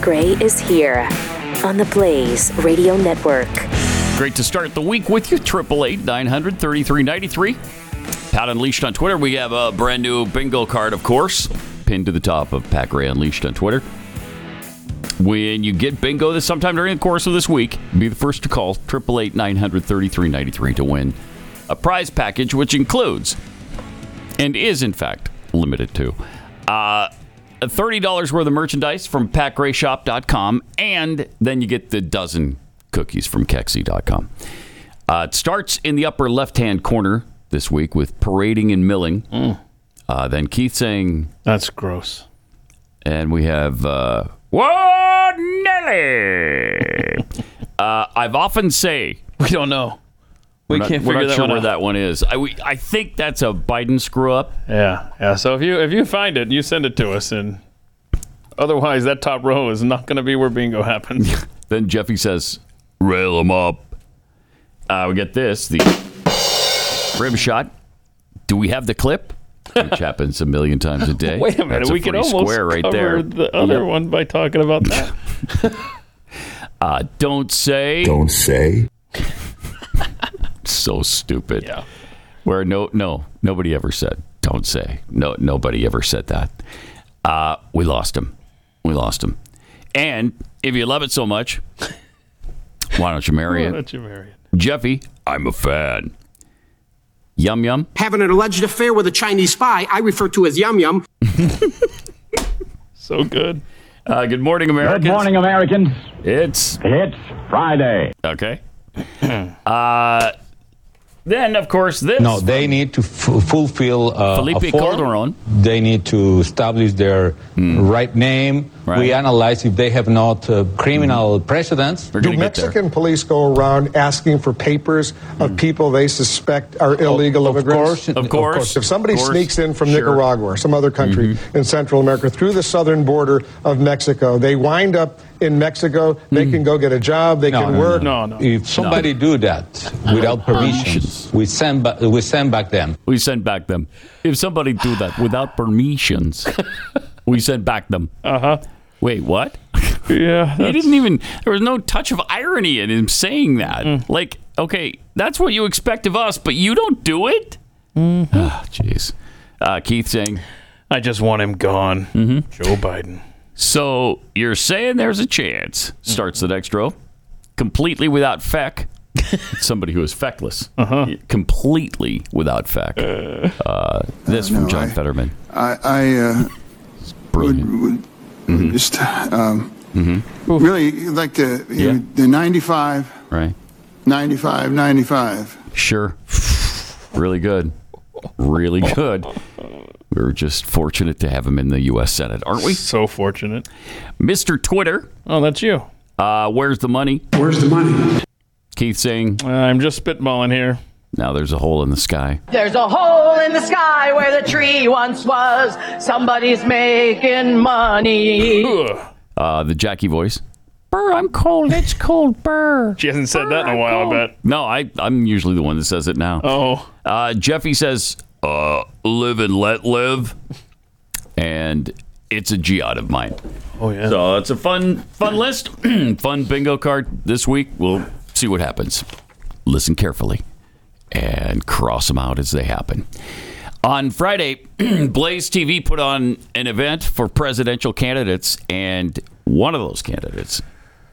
Gray is here on the Blaze Radio Network. Great to start the week with you. 888-900-3393. Pat Unleashed on Twitter. We have a brand new bingo card, of course, pinned to the top of Pat Gray Unleashed on Twitter. When you get bingo this sometime during the course of this week, be the first to call 888-900-3393 to win a prize package, which includes and is in fact limited to $30 worth of merchandise from PatGrayShop.com, and then you get the dozen cookies from Kexi.com. It starts in the upper left-hand corner this week with parading and milling. Then Keith saying... That's gross. And we have... Whoa, Nelly! I've often say... We don't know. We're not sure where that one is. I think that's a Biden screw up. Yeah. So if you find it, you send it to us, and otherwise that top row is not going to be where bingo happens. Then Jeffy says, "Rail them up." We get this the rim shot. Do we have the clip? Which happens a million times a day. Wait a minute, that's we can almost square right cover there. The other one by talking about that. Don't say. So stupid. Yeah. Where nobody ever said, don't say. No, nobody ever said that. We lost him. And if you love it so much, why don't you marry it? Jeffy, I'm a fan. Yum Yum. Having an alleged affair with a Chinese spy I refer to as Yum Yum. So good. Good morning, Americans. Good morning, Americans. It's Friday. Okay. Then, of course, this. No, they need to fulfill Felipe Calderon. They need to establish their right name. Right. We analyze if they have not criminal precedents. Do Mexican police go around asking for papers of people they suspect are illegal immigrants? Of course. If somebody sneaks in from Nicaragua or some other country in Central America through the southern border of Mexico, they wind up in Mexico. They can go get a job. They can work. No. If somebody do that without permission, we send back them. If somebody do that without permissions, we send back them. Wait, what? Yeah. He didn't even... There was no touch of irony in him saying that. Like, okay, that's what you expect of us, but you don't do it? Jeez. Keith saying... I just want him gone. Joe Biden. So you're saying there's a chance. Starts the next row. Completely without feck. Somebody who is feckless. Completely without feck. This from John Fetterman. I brilliant. Just really like the 95, right? 95, 95. Sure. Really good. We're just fortunate to have him in the U.S. Senate, aren't we? So fortunate. Mr. Twitter. Oh, that's you. Where's the money? Where's the money? Keith saying. I'm just spitballing here. Now there's a hole in the sky. There's a hole in the sky where the tree once was. Somebody's making money. The Jackie voice. Burr, I'm cold. It's cold, burr. She hasn't said that in a while, I bet. No, I'm usually the one that says it now. Oh. Jeffy says, live and let live. And it's a G out of mine. Oh, yeah. So it's a fun list. Fun bingo card this week. We'll see what happens. Listen carefully. And cross them out as they happen. On Friday, Blaze TV put on an event for presidential candidates, and one of those candidates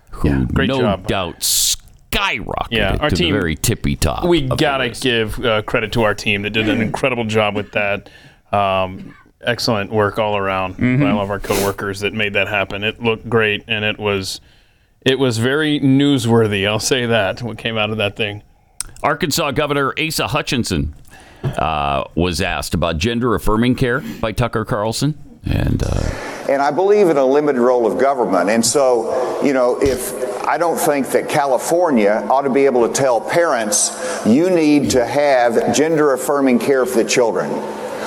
who no doubt skyrocketed to the very tippy top. We got to give credit to our team that did an incredible job with that. Excellent work all around. I love our coworkers that made that happen. It looked great, and it was very newsworthy. I'll say that, what came out of that thing. Arkansas Governor Asa Hutchinson was asked about gender-affirming care by Tucker Carlson. And I believe in a limited role of government. And so, you know, I don't think that California ought to be able to tell parents, you need to have gender-affirming care for the children.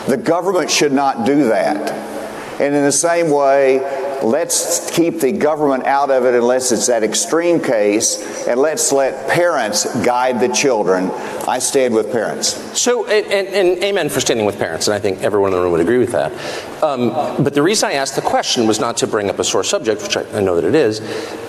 The government should not do that. And in the same way, let's keep the government out of it unless it's that extreme case, and let's let parents guide the children. I stand with parents. So, and amen for standing with parents, and I think everyone in the room would agree with that. But the reason I asked the question was not to bring up a sore subject, which I know that it is,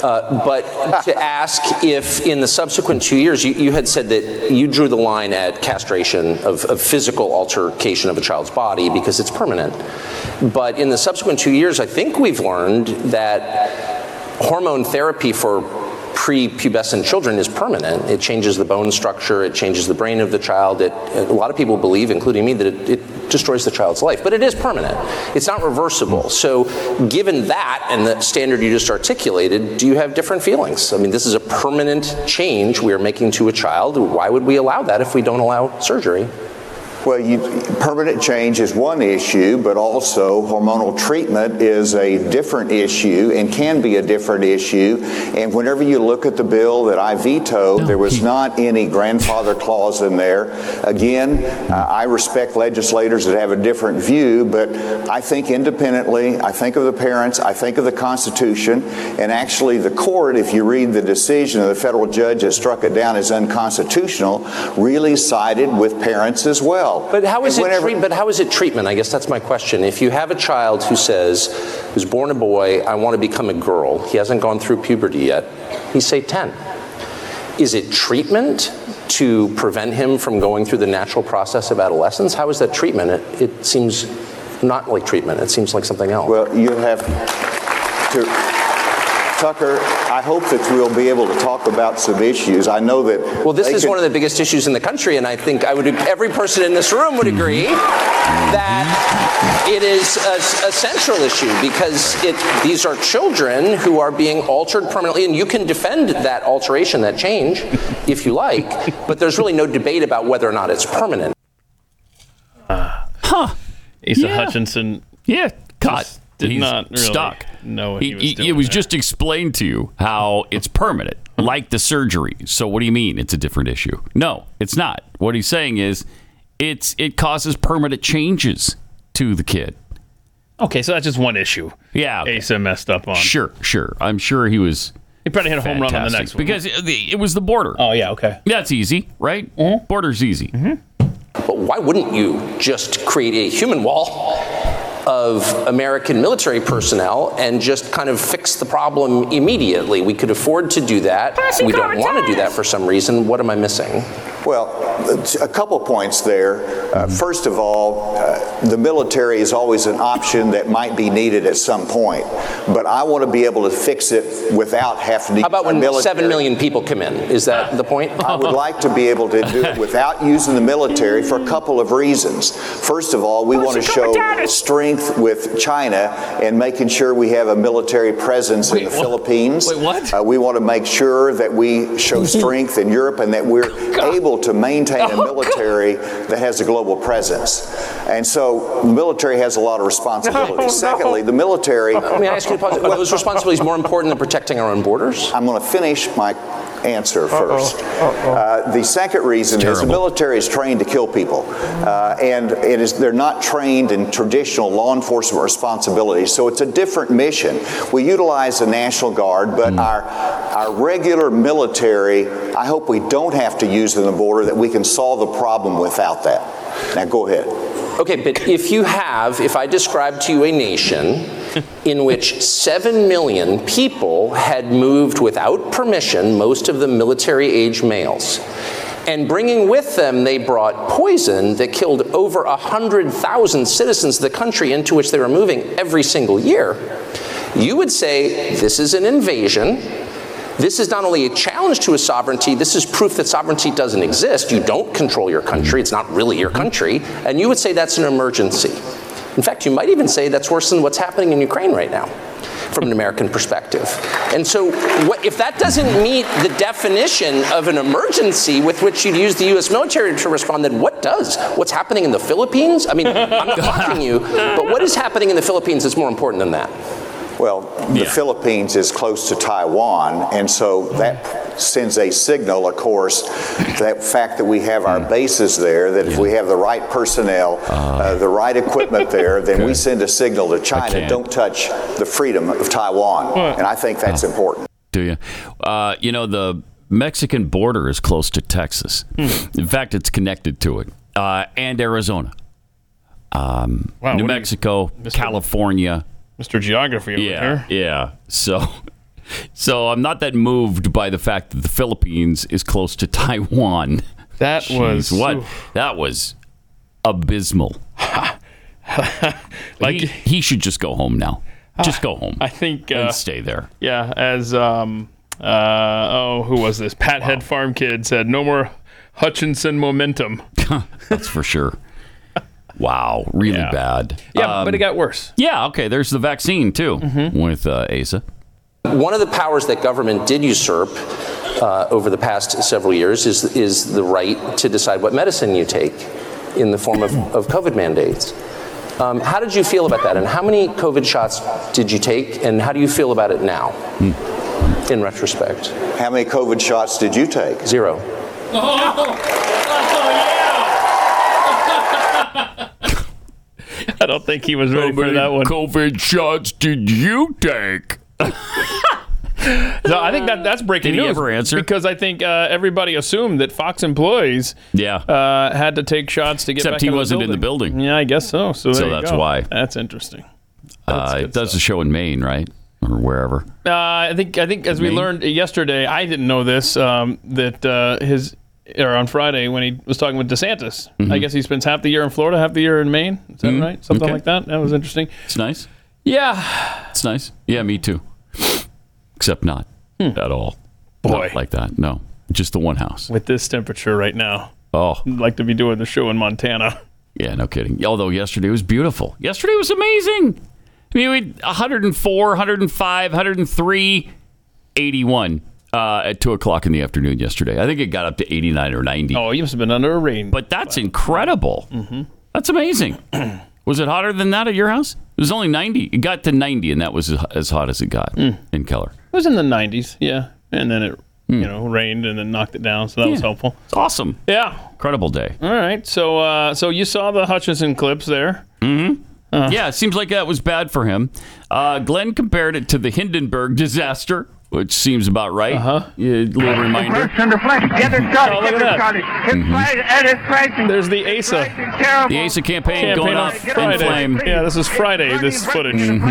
but to ask if in the subsequent 2 years, you had said that you drew the line at castration of physical altercation of a child's body because it's permanent. But in the subsequent 2 years, I think we've learned that hormone therapy for prepubescent children is permanent. It changes the bone structure. It changes the brain of the child. A lot of people believe, including me, that it destroys the child's life. But it is permanent. It's not reversible. So given that and the standard you just articulated, do you have different feelings? I mean, this is a permanent change we are making to a child. Why would we allow that if we don't allow surgery? Well, permanent change is one issue, but also hormonal treatment is a different issue and can be a different issue. And whenever you look at the bill that I vetoed, there was not any grandfather clause in there. Again, I respect legislators that have a different view, but I think independently. I think of the parents. I think of the Constitution. And actually, the court, if you read the decision of the federal judge that struck it down as unconstitutional, really sided with parents as well. But how is it treatment? I guess that's my question. If you have a child who's born a boy, I want to become a girl. He hasn't gone through puberty yet. He's, say, 10. Is it treatment to prevent him from going through the natural process of adolescence? How is that treatment? It seems not like treatment. It seems like something else. Well, you have to... Tucker, I hope that we'll be able to talk about some issues. I know that... Well, this is one of the biggest issues in the country, and I think every person in this room would agree that it is a central issue because these are children who are being altered permanently, and you can defend that alteration, that change, if you like, but there's really no debate about whether or not it's permanent. Asa Hutchinson... Yeah, caught... He's not really stuck. No, he was doing. It was just explained to you how it's permanent, like the surgery. So what do you mean it's a different issue? No, it's not. What he's saying is it causes permanent changes to the kid. Okay, so that's just one issue. Yeah. Okay. Asa messed up on. Sure. I'm sure he was. He probably hit a home run on the next one. Because it was the border. Oh, yeah, okay. That's easy, right? Mm-hmm. Border's easy. Mm-hmm. But why wouldn't you just create a human wall of American military personnel and just kind of fix the problem immediately? We could afford to do that. We don't want to do that for some reason. What am I missing? Well, a couple points there. First of all, the military is always an option that might be needed at some point. But I want to be able to fix it without having to... How about when 7 million people come in? Is that the point? I would like to be able to do it without using the military for a couple of reasons. First of all, we want to show strength with China and making sure we have a military presence in the Philippines. Wait, what? We want to make sure that we show strength in Europe and that we're able to maintain a military that has a global presence. And so the military has a lot of responsibilities. Secondly, the military... May I ask you to pause? Are those responsibilities more important than protecting our own borders? I'm going to finish my answer first. The second reason is the military is trained to kill people. And they're not trained in traditional law enforcement responsibilities. So it's a different mission. We utilize the National Guard, but our regular military, I hope we don't have to use in the border, that we can solve the problem without that. Now go ahead. Okay, but if I describe to you a nation in which 7 million people had moved without permission, most of them military-age males, and bringing with them they brought poison that killed over 100,000 citizens of the country into which they were moving every single year, you would say this is an invasion. This is not only a challenge to his sovereignty, this is proof that sovereignty doesn't exist. You don't control your country. It's not really your country. And you would say that's an emergency. In fact, you might even say that's worse than what's happening in Ukraine right now. from an American perspective. And so if that doesn't meet the definition of an emergency with which you'd use the U.S. military to respond, then what does? What's happening in the Philippines? I mean, I'm not mocking you, but what is happening in the Philippines is more important than that? Well, the Philippines is close to Taiwan, and so that sends a signal, of course, that fact that we have our bases there, that if we have the right personnel, the right equipment there, then we send a signal to China, don't touch the freedom of Taiwan. And I think that's important. Do you? You know, the Mexican border is close to Texas. In fact, it's connected to it, and Arizona, New Mexico, California. Mr. Geography over here. Yeah. So I'm not that moved by the fact that the Philippines is close to Taiwan. That was what? Oof. That was abysmal. Like he should just go home now. Just go home. I think and stay there. Yeah. As who was this? Pat Head Farm Kid said, "No more Hutchinson momentum." That's for sure. Wow, really bad. Yeah, but it got worse. Yeah, okay, there's the vaccine, too, with Asa. One of the powers that government did usurp over the past several years is the right to decide what medicine you take in the form of COVID mandates. How did you feel about that, and how many COVID shots did you take, and how do you feel about it now, in retrospect? How many COVID shots did you take? 0. I don't think he was ready for that one. COVID shots did you take? No, I think that's breaking news. Did he ever answer? Because I think everybody assumed that Fox employees had to take shots to get back in the building. Except he wasn't in the building. Yeah, I guess so. So that's why. That's interesting. It does a show in Maine, right? Or wherever. I think as we learned yesterday, I didn't know this, that on Friday when he was talking with DeSantis. I guess he spends half the year in Florida, half the year in Maine. Is that right? Something like that. That was interesting. It's nice. Yeah. It's nice. Yeah, me too. Except not at all. Boy. Not like that. No. Just the one house. With this temperature right now. Oh. I'd like to be doing the show in Montana. Yeah, no kidding. Although yesterday was beautiful. Yesterday was amazing. I mean, we 104, 105, 103, 81. At 2 o'clock in the afternoon yesterday. I think it got up to 89 or 90. Oh, you must have been under a rain. But that's incredible. That's amazing. Was it hotter than that at your house? It was only 90. It got to 90, and that was as hot as it got in Keller. It was in the 90s, yeah. And then it rained and then knocked it down, so that was helpful. It's awesome. Yeah. Incredible day. All right. So so you saw the Hutchinson clips there. Yeah, it seems like that was bad for him. Glenn compared it to the Hindenburg disaster. Which seems about right. Yeah, little reminder. There's the ASA. The ASA campaign going off in flame. Yeah, this is Friday, this footage. And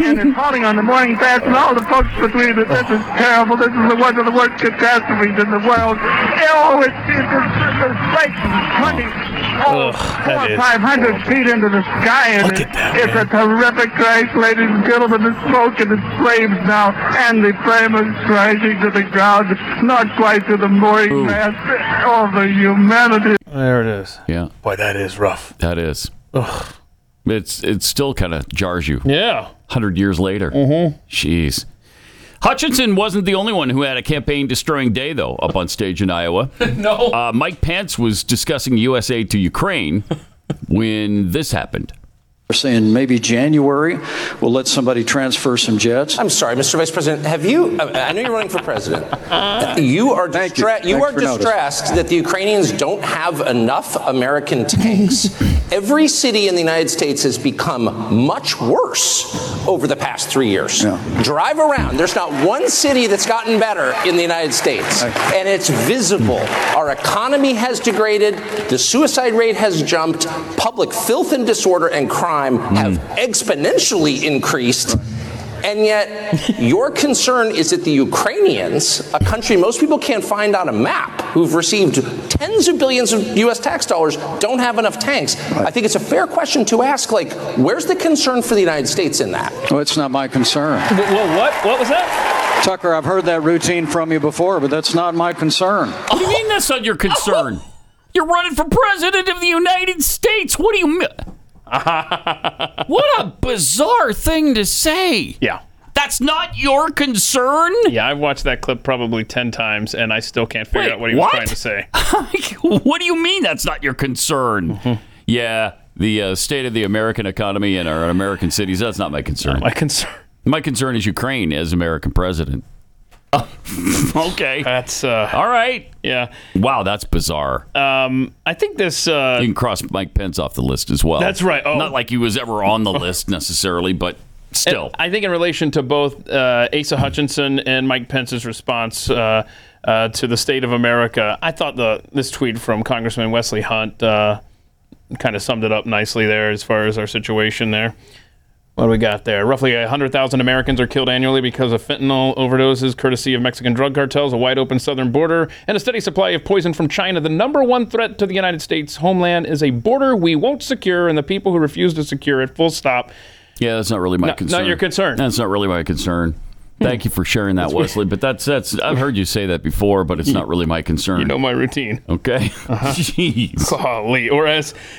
they're calling on the morning fast, and all the folks between that this is terrible. This is one of the worst catastrophes in the world. Oh, it's frightening. Oh, 500 feet into the sky, and it's a terrific crash, ladies and gentlemen. The smoke and the flames now, and the frame is crashing to the ground, not quite to the mooring mast. Oh, the humanity! There it is. Yeah. Boy, that is rough. That is. Ugh. It still kind of jars you. Yeah. 100 years later. Jeez. Hutchinson wasn't the only one who had a campaign-destroying day, though, up on stage in Iowa. No. Mike Pence was discussing U.S. aid to Ukraine when this happened. We're saying maybe January we'll let somebody transfer some jets. I'm sorry, Mr. Vice President. Have you? I know you're running for president. You are distressed that the Ukrainians don't have enough American tanks. Every city in the United States has become much worse over the past 3 years. Yeah. Drive around. There's not one city that's gotten better in the United States, and it's visible. Our economy has degraded. The suicide rate has jumped. Public filth and disorder and crime have exponentially increased, and yet your concern is that the Ukrainians, a country most people can't find on a map, who've received tens of billions of U.S. tax dollars, don't have enough tanks. I think it's a fair question to ask, like, where's the concern for the United States in that? Well, it's not my concern. Well, what was that? Tucker, I've heard that routine from you before, but that's not my concern. What do you mean that's not your concern? You're running for president of the United States. What do you mean? What a bizarre thing to say. Yeah. That's not your concern? Yeah, I've watched that clip probably 10 times, and I still can't figure out what he was trying to say. What do you mean that's not your concern? Mm-hmm. Yeah, the state of the American economy and our American cities, that's not my concern. Not my concern. My concern is Ukraine as American president. Okay. That's all right. Yeah. Wow, that's bizarre. I think this you can cross Mike Pence off the list as well. That's right. Oh. Not like he was ever on the list necessarily, but still. And I think in relation to both Asa Hutchinson and Mike Pence's response to the state of America, I thought this tweet from Congressman Wesley Hunt kind of summed it up nicely there as far as our situation there. What do we got there? Roughly 100,000 Americans are killed annually because of fentanyl overdoses, courtesy of Mexican drug cartels, a wide-open southern border, and a steady supply of poison from China. The number one threat to the United States homeland is a border we won't secure, and the people who refuse to secure it, full stop. Yeah, that's not really my concern. Not your concern. That's not really my concern. Thank you for sharing that, Wesley. But that's I've heard you say that before, but it's not really my concern. You know my routine. Okay. Uh-huh. Jeez. Golly.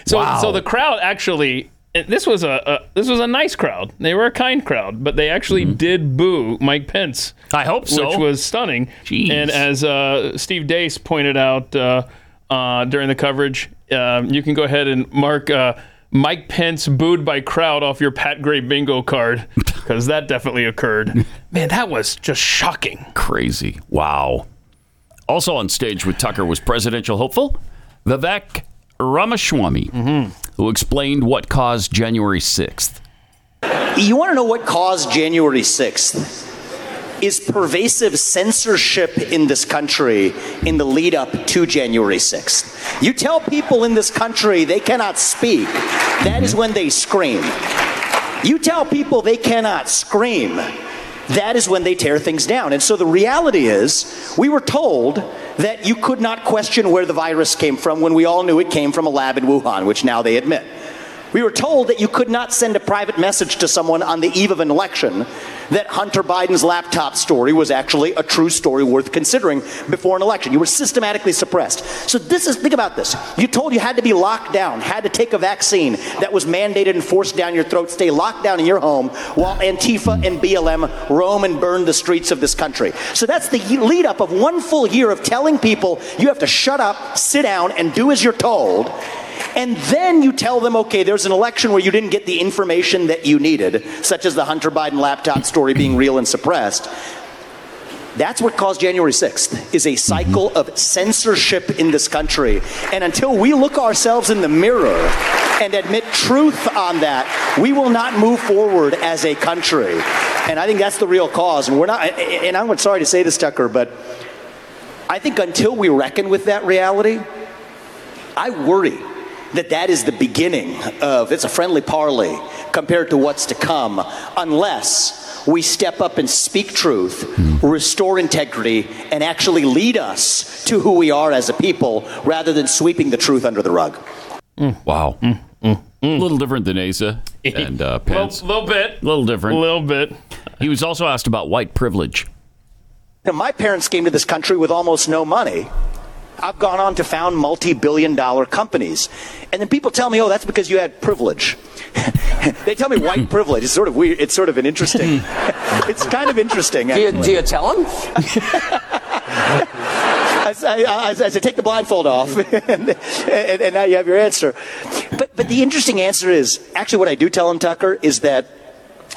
So the crowd actually... This was a nice crowd. They were a kind crowd, but they actually did boo Mike Pence. I hope so. Which was stunning. Jeez. And as Steve Dace pointed out during the coverage, you can go ahead and mark Mike Pence booed by crowd off your Pat Gray bingo card, because that definitely occurred. Man, that was just shocking. Crazy. Wow. Also on stage with Tucker was presidential hopeful Vivek Ramaswamy, who explained what caused January 6th. You want to know what caused January 6th? Is pervasive censorship in this country in the lead up to January 6th. You tell people in this country they cannot speak. That is when they scream. You tell people they cannot scream. That is when they tear things down. And so the reality is, we were told that you could not question where the virus came from when we all knew it came from a lab in Wuhan, which now they admit. We were told that you could not send a private message to someone on the eve of an election that Hunter Biden's laptop story was actually a true story worth considering before an election. You were systematically suppressed. So think about this. You told you had to be locked down, had to take a vaccine that was mandated and forced down your throat, stay locked down in your home while Antifa and BLM roam and burn the streets of this country. So that's the lead up of one full year of telling people you have to shut up, sit down, and do as you're told. And then you tell them, okay, there's an election where you didn't get the information that you needed, such as the Hunter Biden laptop story being real and suppressed. That's what caused January 6th, is a cycle of censorship in this country. And until we look ourselves in the mirror and admit truth on that, we will not move forward as a country. And I think that's the real cause. And I'm sorry to say this, Tucker, but I think until we reckon with that reality, I worry that is the beginning of, it's a friendly parley compared to what's to come, unless we step up and speak truth, restore integrity, and actually lead us to who we are as a people, rather than sweeping the truth under the rug. Wow. A little different than Asa and Pence. A little different. He was also asked about white privilege. Now, my parents came to this country with almost no money. I've gone on to found multi-billion-dollar companies. And then people tell me, oh, that's because you had privilege. They tell me white privilege. It's sort of weird. It's sort of an interesting. It's kind of interesting. Do you tell them? I say, take the blindfold off, and now you have your answer. But the interesting answer is, actually what I do tell them, Tucker, is that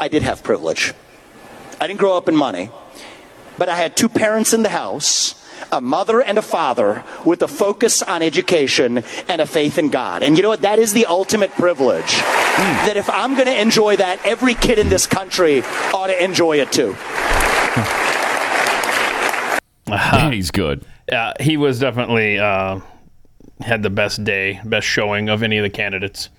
I did have privilege. I didn't grow up in money, but I had two parents in the house, a mother and a father with a focus on education and a faith in God. And you know what? That is the ultimate privilege. That if I'm going to enjoy that, every kid in this country ought to enjoy it too. Man, he's good. Yeah, he was definitely had the best day, best showing of any of the candidates.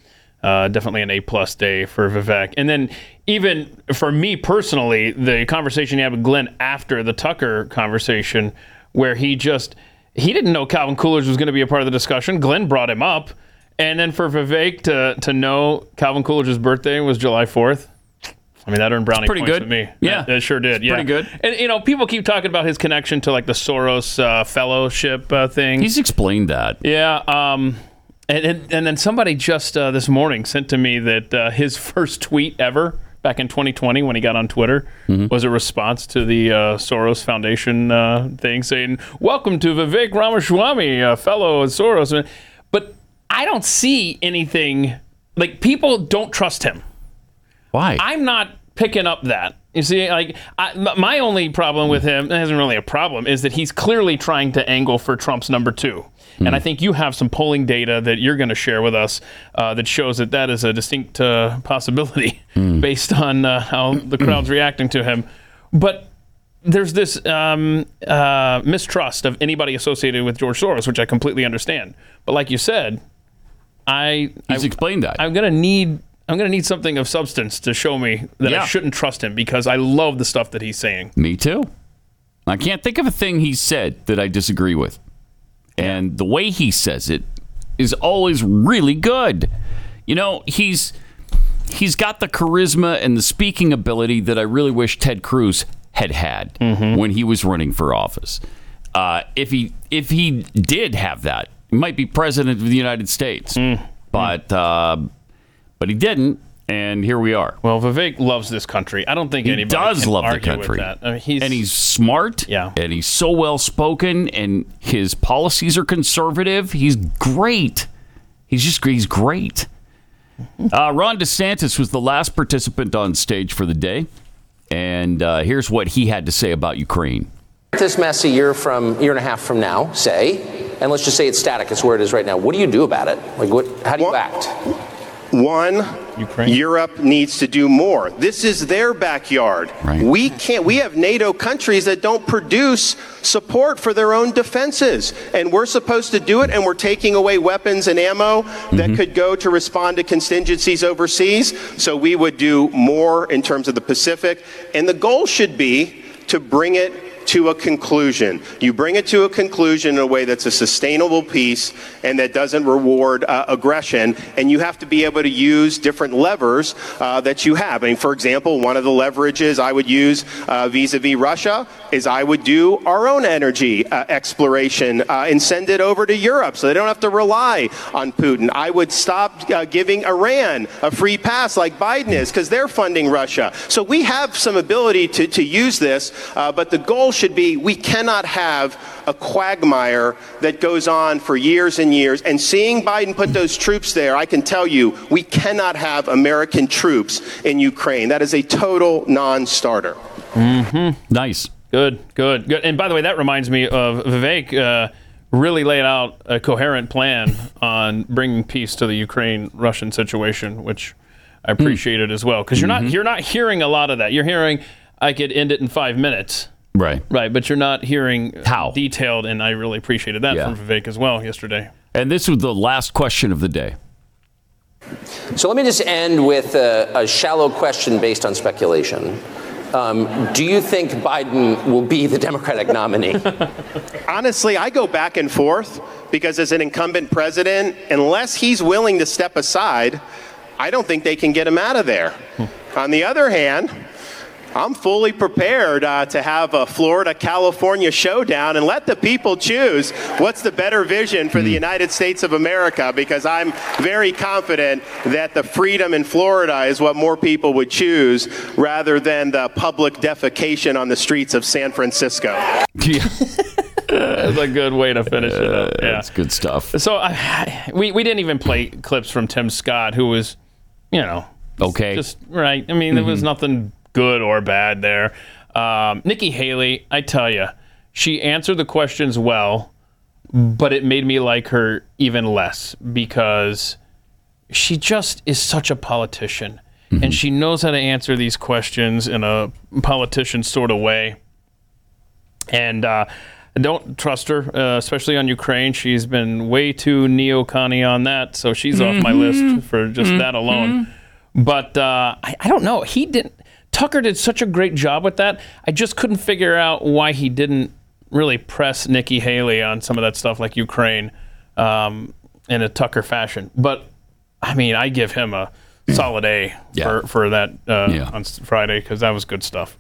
Definitely an A-plus day for Vivek. And then even for me personally, the conversation he had with Glenn after the Tucker conversation, where he didn't know Calvin Coolidge was going to be a part of the discussion. Glenn brought him up. And then for Vivek to know Calvin Coolidge's birthday was July 4th, I mean, that earned brownie points good. With me. Yeah. It sure did. Yeah. Pretty good. And, you know, people keep talking about his connection to, like, the Soros fellowship thing. He's explained that. Yeah. And then somebody just this morning sent to me that his first tweet ever back in 2020 when he got on Twitter, was a response to the Soros Foundation thing, saying, "Welcome to Vivek Ramaswamy, fellow Soros." But I don't see anything, like, people don't trust him. Why? I'm not picking up that. You see, like, my only problem with him, it isn't really a problem, is that he's clearly trying to angle for Trump's number two. And I think you have some polling data that you're going to share with us that shows that that is a distinct possibility based on how the crowd's reacting to him. But there's this mistrust of anybody associated with George Soros, which I completely understand. But like you said, he's explained that. I'm going to need something of substance to show me that I shouldn't trust him, because I love the stuff that he's saying. Me too. I can't think of a thing he said that I disagree with. And the way he says it is always really good. You know, he's got the charisma and the speaking ability that I really wish Ted Cruz had when he was running for office. If he did have that, he might be president of the United States. But he didn't, and here we are. Well, Vivek loves this country. I don't think anybody does can love the country. I mean, he's smart, and he's so well-spoken, and his policies are conservative. He's great. He's great. Ron DeSantis was the last participant on stage for the day, and here's what he had to say about Ukraine. This mess a year and a half from now, say, and let's just say it's static. It's where it is right now. What do you do about it? Like, how do you act? One, Ukraine. Europe needs to do more. This is their backyard. Right. We have NATO countries that don't produce support for their own defenses, and we're supposed to do it, and we're taking away weapons and ammo that could go to respond to contingencies overseas. So we would do more in terms of the Pacific, and the goal should be to bring it to a conclusion. You bring it to a conclusion in a way that's a sustainable peace and that doesn't reward aggression, and you have to be able to use different levers that you have. I mean, for example, one of the leverages I would use vis-a-vis Russia is I would do our own energy exploration and send it over to Europe so they don't have to rely on Putin. I would stop giving Iran a free pass like Biden is, because they're funding Russia. So we have some ability to use this, but the goal should be we cannot have a quagmire that goes on for years and years. And seeing Biden put those troops there, I can tell you we cannot have American troops in Ukraine. That is a total non-starter. Nice. Good. And by the way, that reminds me of Vivek really laid out a coherent plan on bringing peace to the Ukraine-Russian situation, which I appreciated as well, because you're not hearing a lot of that. You're hearing, I could end it in 5 minutes. Right, but you're not hearing how detailed, and I really appreciated that from Vivek as well yesterday. And this was the last question of the day. So let me just end with a shallow question based on speculation. Do you think Biden will be the Democratic nominee? Honestly, I go back and forth, because as an incumbent president, unless he's willing to step aside, I don't think they can get him out of there. On the other hand, I'm fully prepared to have a Florida-California showdown and let the people choose what's the better vision for the United States of America, because I'm very confident that the freedom in Florida is what more people would choose rather than the public defecation on the streets of San Francisco. Yeah. That's a good way to finish it up. Yeah. That's good stuff. So we didn't even play clips from Tim Scott, who was, okay. Just right. I mean, there was nothing good or bad there. Nikki Haley, I tell you, she answered the questions well, but it made me like her even less, because she just is such a politician, and she knows how to answer these questions in a politician sort of way. And don't trust her, especially on Ukraine. She's been way too neocon on that, so she's off my list for just that alone. But I don't know. Tucker did such a great job with that. I just couldn't figure out why he didn't really press Nikki Haley on some of that stuff, like Ukraine, in a Tucker fashion. But, I mean, I give him a solid A for that on Friday, because that was good stuff.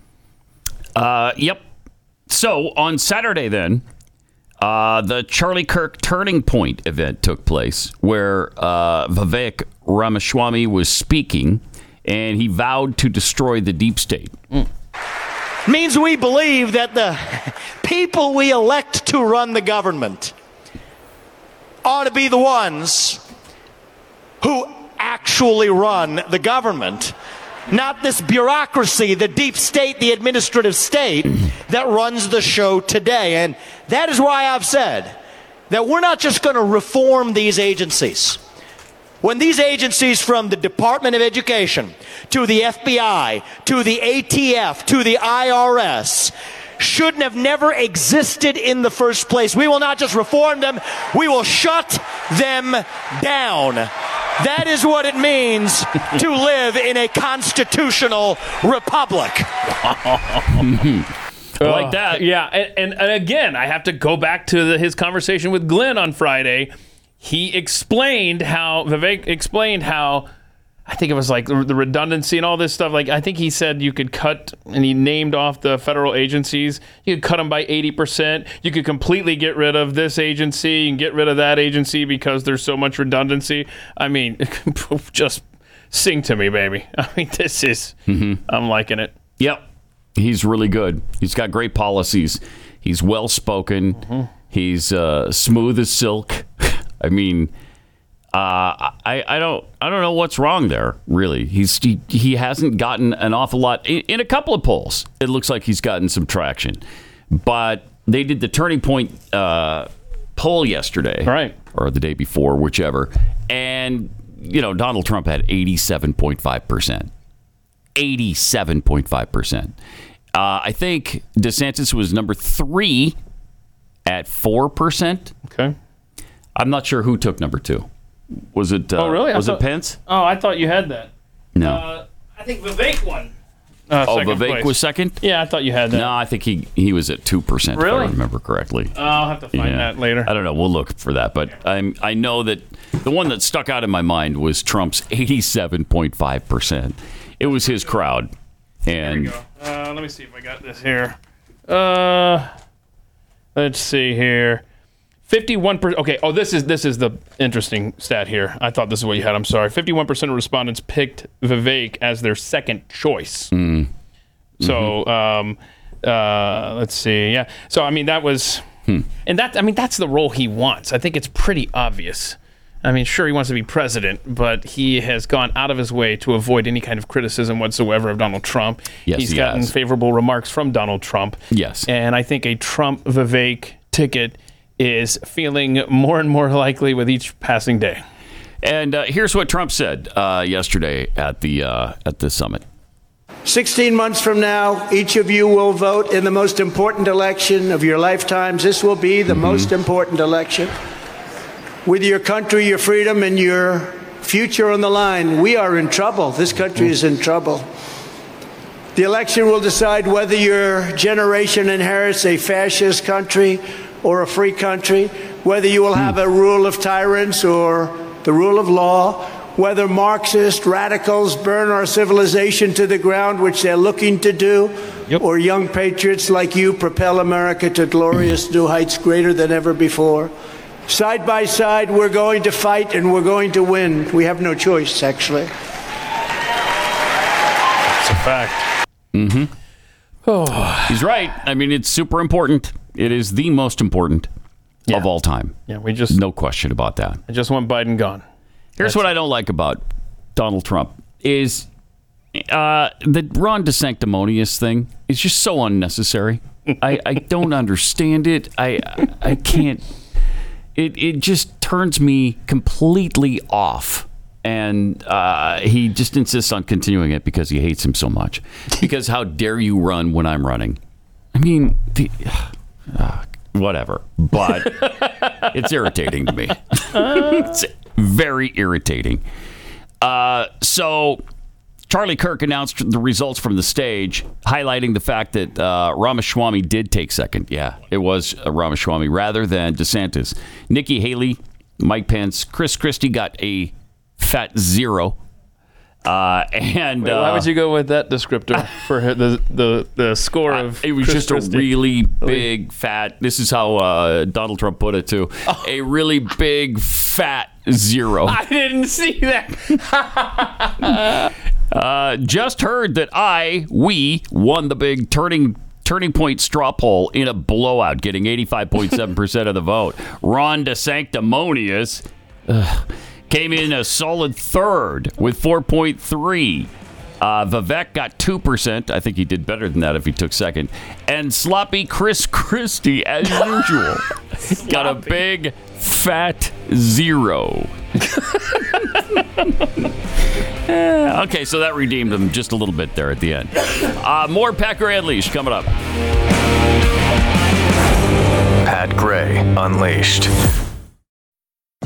Yep. So, on Saturday then, the Charlie Kirk Turning Point event took place, where Vivek Ramaswamy was speaking. and he vowed to destroy the deep state. Means we believe that the people we elect to run the government ought to be the ones who actually run the government, not this bureaucracy, the deep state, the administrative state that runs the show today. And that is why I've said that we're not just going to reform these agencies. When these agencies, from the Department of Education to the FBI to the ATF to the IRS, shouldn't have never existed in the first place, we will not just reform them, we will shut them down. That is what it means to live in a constitutional republic. Like that. Yeah. And again, I have to go back to his conversation with Glenn on Friday. He explained how, Vivek explained how, I think it was like the redundancy and all this stuff. Like, I think he said you could cut, and he named off the federal agencies. You could cut them by 80%. You could completely get rid of this agency and get rid of that agency because there's so much redundancy. I mean, just sing to me, baby. I mean, this is, I'm liking it. Yep. He's really good. He's got great policies. He's well-spoken. He's smooth as silk. I mean, I don't know what's wrong there, really. He hasn't gotten an awful lot. In a couple of polls, it looks like he's gotten some traction. But they did the Turning Point poll yesterday. Right. Or the day before, whichever. And, you know, Donald Trump had 87.5%. 87.5%. I think DeSantis was number 3 at 4%. Okay. I'm not sure who took number 2. Was it? Oh, really? Was it Pence? Oh, I thought you had that. No. I think Vivek won. Vivek was second? Yeah, I thought you had that. No, I think he was at 2%, really? If I remember correctly. I'll have to find that later. I don't know. We'll look for that. But I know that the one that stuck out in my mind was Trump's 87.5%. It was his crowd. And there we go. Let me see if I got this here. Let's see here. 51%. Okay. Oh, this is the interesting stat here. I thought this is what you had. I'm sorry. 51% of respondents picked Vivek as their second choice. So let's see. Yeah. So I mean that was, and that I mean that's the role he wants. I think it's pretty obvious. I mean, sure, he wants to be president, but he has gone out of his way to avoid any kind of criticism whatsoever of Donald Trump. Yes, he's gotten favorable remarks from Donald Trump. Yes, and I think a Trump Vivek ticket is feeling more and more likely with each passing day. And here's what Trump said yesterday at the summit. 16 months from now, each of you will vote in the most important election of your lifetimes. This will be the most important election. With your country, your freedom, and your future on the line, we are in trouble. This country is in trouble. The election will decide whether your generation inherits a fascist country or a free country, whether you will have a rule of tyrants or the rule of law, whether Marxist radicals burn our civilization to the ground, which they're looking to do, or young patriots like you propel America to glorious new heights greater than ever before. Side by side, we're going to fight and we're going to win. We have no choice, actually. That's a fact. Oh. He's right. I mean, it's super important. It is the most important of all time. Yeah, we just no question about that. I just want Biden gone. Here's what I don't like about Donald Trump is the Ron DeSanctimonious thing is just so unnecessary. I don't understand it. I can't. It just turns me completely off. And he just insists on continuing it because he hates him so much. Because how dare you run when I'm running? I mean, whatever. But it's irritating to me. It's very irritating. So Charlie Kirk announced the results from the stage, highlighting the fact that Ramaswamy did take second. Yeah, it was Ramaswamy rather than DeSantis. Nikki Haley, Mike Pence, Chris Christie got a fat 0. And why would you go with that descriptor for the score of it was Chris just Christie. A really big fat. This is how Donald Trump put it too. A really big fat 0. I didn't see that. Just heard that we won the big Turning Point straw poll in a blowout, getting 85.7% of the vote. Ron DeSantis came in a solid third with 4.3. Vivek got 2%. I think he did better than that if he took second. And sloppy Chris Christie, as usual, got a big fat 0. Okay, so that redeemed him just a little bit there at the end. More Pat Gray Unleashed coming up. Pat Gray Unleashed.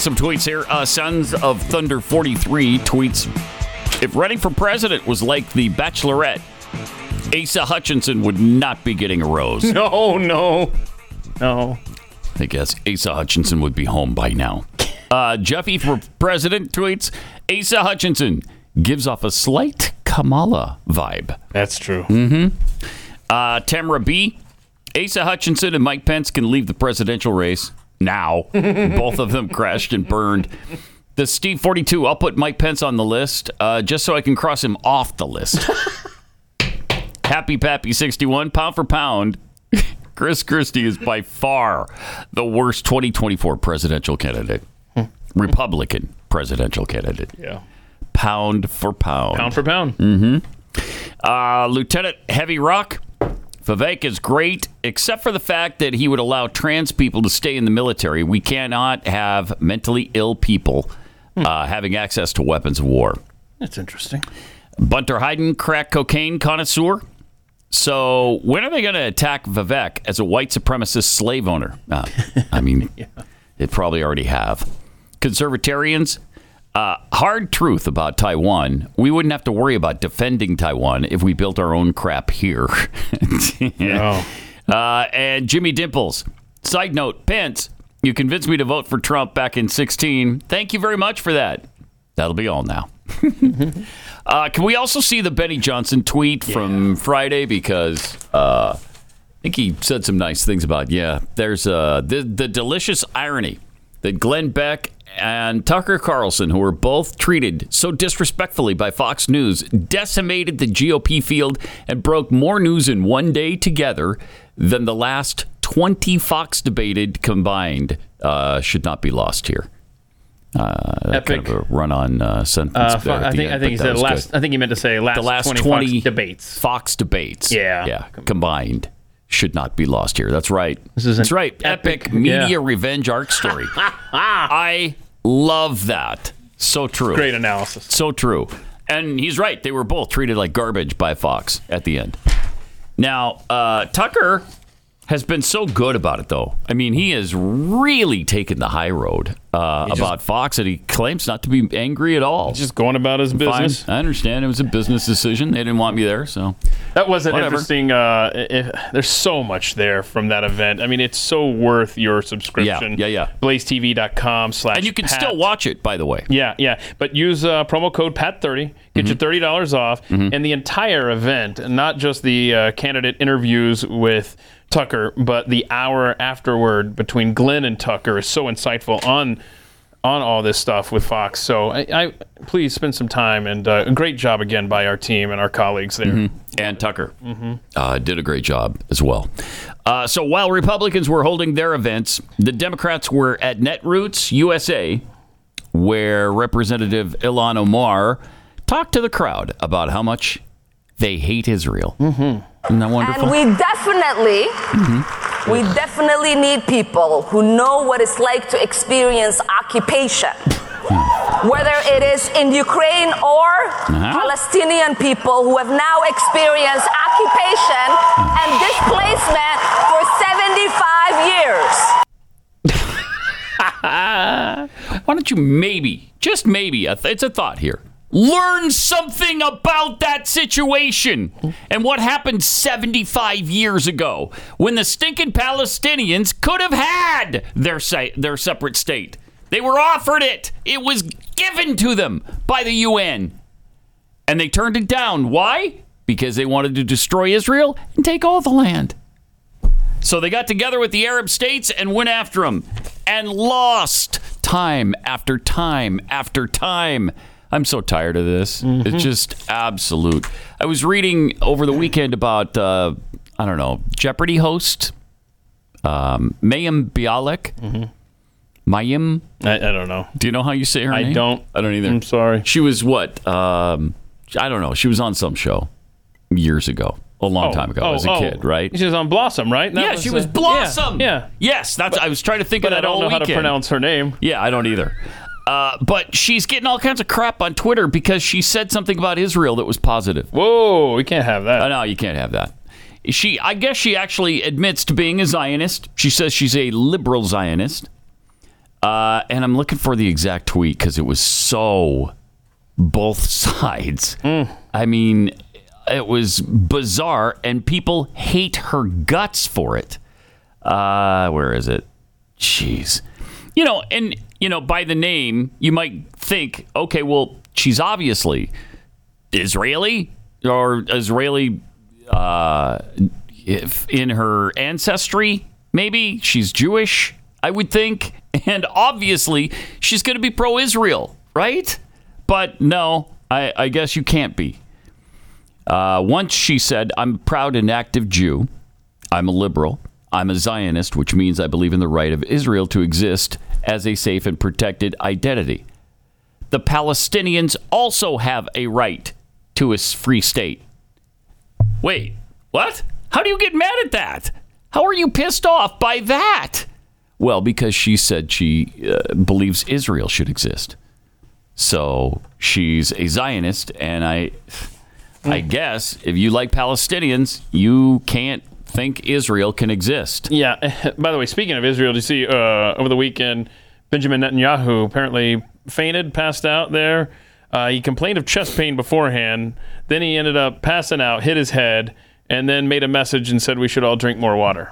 Some tweets here. Sons of Thunder 43 tweets, if running for president was like The Bachelorette, Asa Hutchinson would not be getting a rose. No. I guess Asa Hutchinson would be home by now. Jeffy for president tweets, Asa Hutchinson gives off a slight Kamala vibe. That's true. Mm-hmm. Tamara B, Asa Hutchinson and Mike Pence can leave the presidential race. Now, both of them crashed and burned. The Steve 42, I'll put Mike Pence on the list just so I can cross him off the list. Happy Pappy 61, pound for pound, Chris Christie is by far the worst 2024 presidential candidate. Republican presidential candidate. Yeah. Pound for pound. Pound for pound. Mm-hmm. Lieutenant Heavy Rock. Vivek is great, except for the fact that he would allow trans people to stay in the military. We cannot have mentally ill people having access to weapons of war. That's interesting. Hunter Biden, crack cocaine connoisseur. So when are they going to attack Vivek as a white supremacist slave owner? I mean, yeah. They probably already have. Conservatarians, hard truth about Taiwan. We wouldn't have to worry about defending Taiwan if we built our own crap here. And Jimmy Dimples. Side note, Pence, you convinced me to vote for Trump back in 2016. Thank you very much for that. That'll be all now. Can we also see the Benny Johnson tweet from Friday? Because I think he said some nice things about, there's the delicious irony that Glenn Beck and Tucker Carlson, who were both treated so disrespectfully by Fox News, decimated the GOP field and broke more news in one day together than the last 20 Fox debated combined. Should not be lost here. Epic. Kind of a run-on sentence. I think he said last. Good. I think he meant to say last 20 Fox debates. Fox debates. Yeah, combined. Should not be lost here. That's right. That's right. Epic media revenge arc story. I love that. So true. Great analysis. So true. And he's right. They were both treated like garbage by Fox at the end. Now, Tucker has been so good about it, though. I mean, he has really taken the high road about Fox, and he claims not to be angry at all. He's just going about his business. Fine. I understand. It was a business decision. They didn't want me there, so that was an interesting... there's so much there from that event. I mean, it's so worth your subscription. Yeah. BlazeTV.com/Pat. And you can still watch it, by the way. Yeah. But use promo code PAT30. Get your $30 off. Mm-hmm. And the entire event, and not just the candidate interviews with Tucker, but the hour afterward between Glenn and Tucker is so insightful on all this stuff with Fox. So I please spend some time, and a great job again by our team and our colleagues there. Mm-hmm. And Tucker did a great job as well. So while Republicans were holding their events, the Democrats were at Netroots USA, where Representative Ilhan Omar talked to the crowd about how much they hate Israel. Mm-hmm. Isn't that wonderful? And we definitely need people who know what it's like to experience occupation. whether it is in Ukraine or Palestinian people who have now experienced occupation and displacement for 75 years. Why don't you maybe, just maybe, it's a thought here, learn something about that situation and what happened 75 years ago when the stinking Palestinians could have had their separate state. They were offered it. It was given to them by the UN. And they turned it down. Why? Because they wanted to destroy Israel and take all the land. So they got together with the Arab states and went after them and lost time after time after time. I'm so tired of this. Mm-hmm. It's just absolute. I was reading over the weekend about, Jeopardy host, Mayim Bialik. Mm-hmm. Mayim? I don't know. Do you know how you say her name? I don't. I don't either. I'm sorry. She was what? I don't know. She was on some show years ago. A long time ago as a kid, right? She was on Blossom, right? That she was Blossom. Yeah. Yes, I was trying to think of that all weekend. I don't know how to pronounce her name. Yeah, I don't either. But she's getting all kinds of crap on Twitter because she said something about Israel that was positive. Whoa, we can't have that. No, you can't have that. I guess she actually admits to being a Zionist. She says she's a liberal Zionist. And I'm looking for the exact tweet because it was so both sides. Mm. I mean, it was bizarre, and people hate her guts for it. Where is it? Jeez. By the name, you might think, okay, well, she's obviously Israeli or Israeli if in her ancestry. Maybe she's Jewish, I would think. And obviously, she's going to be pro-Israel, right? But no, I guess you can't be. Once she said, I'm a proud and active Jew. I'm a liberal. I'm a Zionist, which means I believe in the right of Israel to exist as a safe and protected identity. The Palestinians also have a right to a free state. Wait, what? How do you get mad at that? How are you pissed off by that? Well, because she said she believes Israel should exist. So she's a Zionist, and I guess if you like Palestinians, you can't think Israel can exist. Yeah. By the way, speaking of Israel, did you see over the weekend, Benjamin Netanyahu apparently fainted, passed out there. He complained of chest pain beforehand. Then he ended up passing out, hit his head, and then made a message and said we should all drink more water.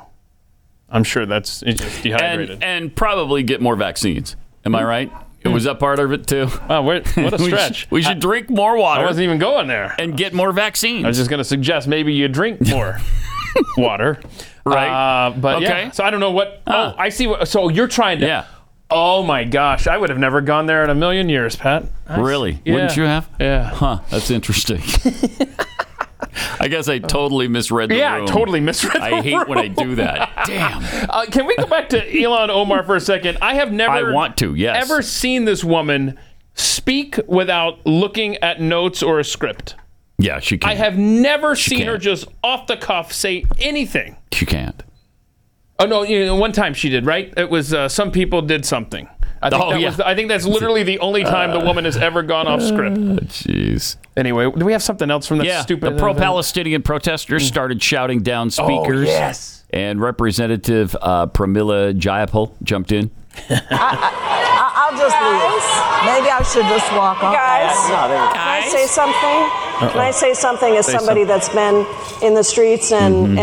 I'm sure that's just dehydrated. And probably get more vaccines. Am I right? Was that part of it, too? Oh, what a stretch. We should drink more water. I wasn't even going there. And get more vaccines. I was just going to suggest maybe you drink more water. Right. Yeah. So I don't know what... Oh, I see what... So you're trying to... Yeah. Oh, my gosh. I would have never gone there in a million years, Pat. Really? Yeah. Wouldn't you have? Yeah. Huh. That's interesting. I guess I totally misread the room. Yeah, I totally misread the room. I hate when I do that. Damn. Can we go back to Ilhan Omar for a second? I have never... I want to, yes. ...ever seen this woman speak without looking at notes or a script. Yeah, she can't. I have never seen her just off the cuff say anything. She can't. Oh, no, one time she did, right? It was some people did something. I think that's literally the only time the woman has ever gone off script. Jeez. Anyway, do we have something else from that stupid... The pro-Palestinian protesters started shouting down speakers. Oh, yes. And Representative Pramila Jayapal jumped in. I'll just leave. Maybe I should just walk off. Guys, can I say something? Can I say something as somebody that's been in the streets and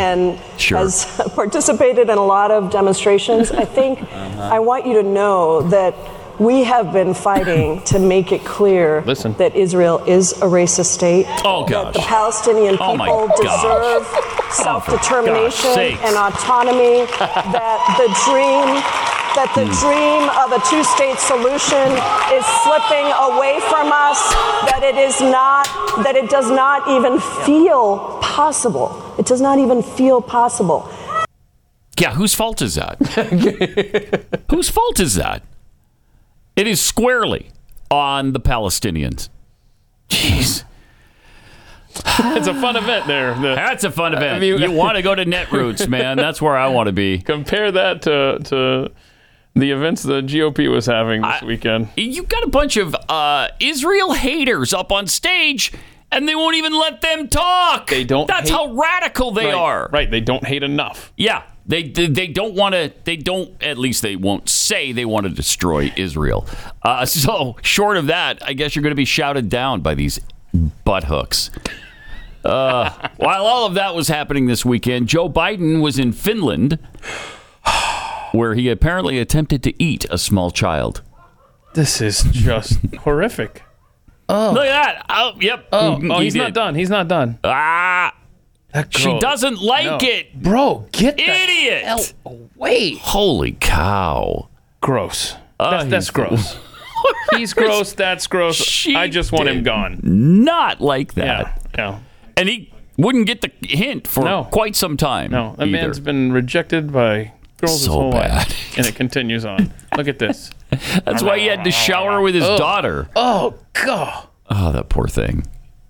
has participated in a lot of demonstrations? I think I want you to know that we have been fighting to make it clear that Israel is a racist state, that the Palestinian people deserve self-determination and autonomy, that the dream of a two-state solution is slipping away from us, that it does not even feel possible. It does not even feel possible. Yeah, whose fault is that? Whose fault is that? It is squarely on the Palestinians. Jeez. It's a fun event there. That's a fun event. I mean, you want to go to Netroots, man. That's where I want to be. Compare that to the events the GOP was having this weekend. You got a bunch of Israel haters up on stage, and they won't even let them talk. They don't. That's hate. How radical they are. Right. They don't hate enough. Yeah. They don't want to. They don't. At least they won't say they want to destroy Israel. So short of that, I guess you're going to be shouted down by these butthooks. While all of that was happening this weekend, Joe Biden was in Finland, where he apparently attempted to eat a small child. This is just horrific. Oh, look at that! Oh, yep. Oh, he's not done. He's not done. Ah. She doesn't like it. Bro, get the hell away. Holy cow. Gross. That's gross. He's gross. That's gross. I just want him gone. Not like that. Yeah. And he wouldn't get the hint for quite some time. No, that man's been rejected by girls his whole life. And it continues on. Look at this. That's why he had to shower with his daughter. Oh, God. Oh, that poor thing.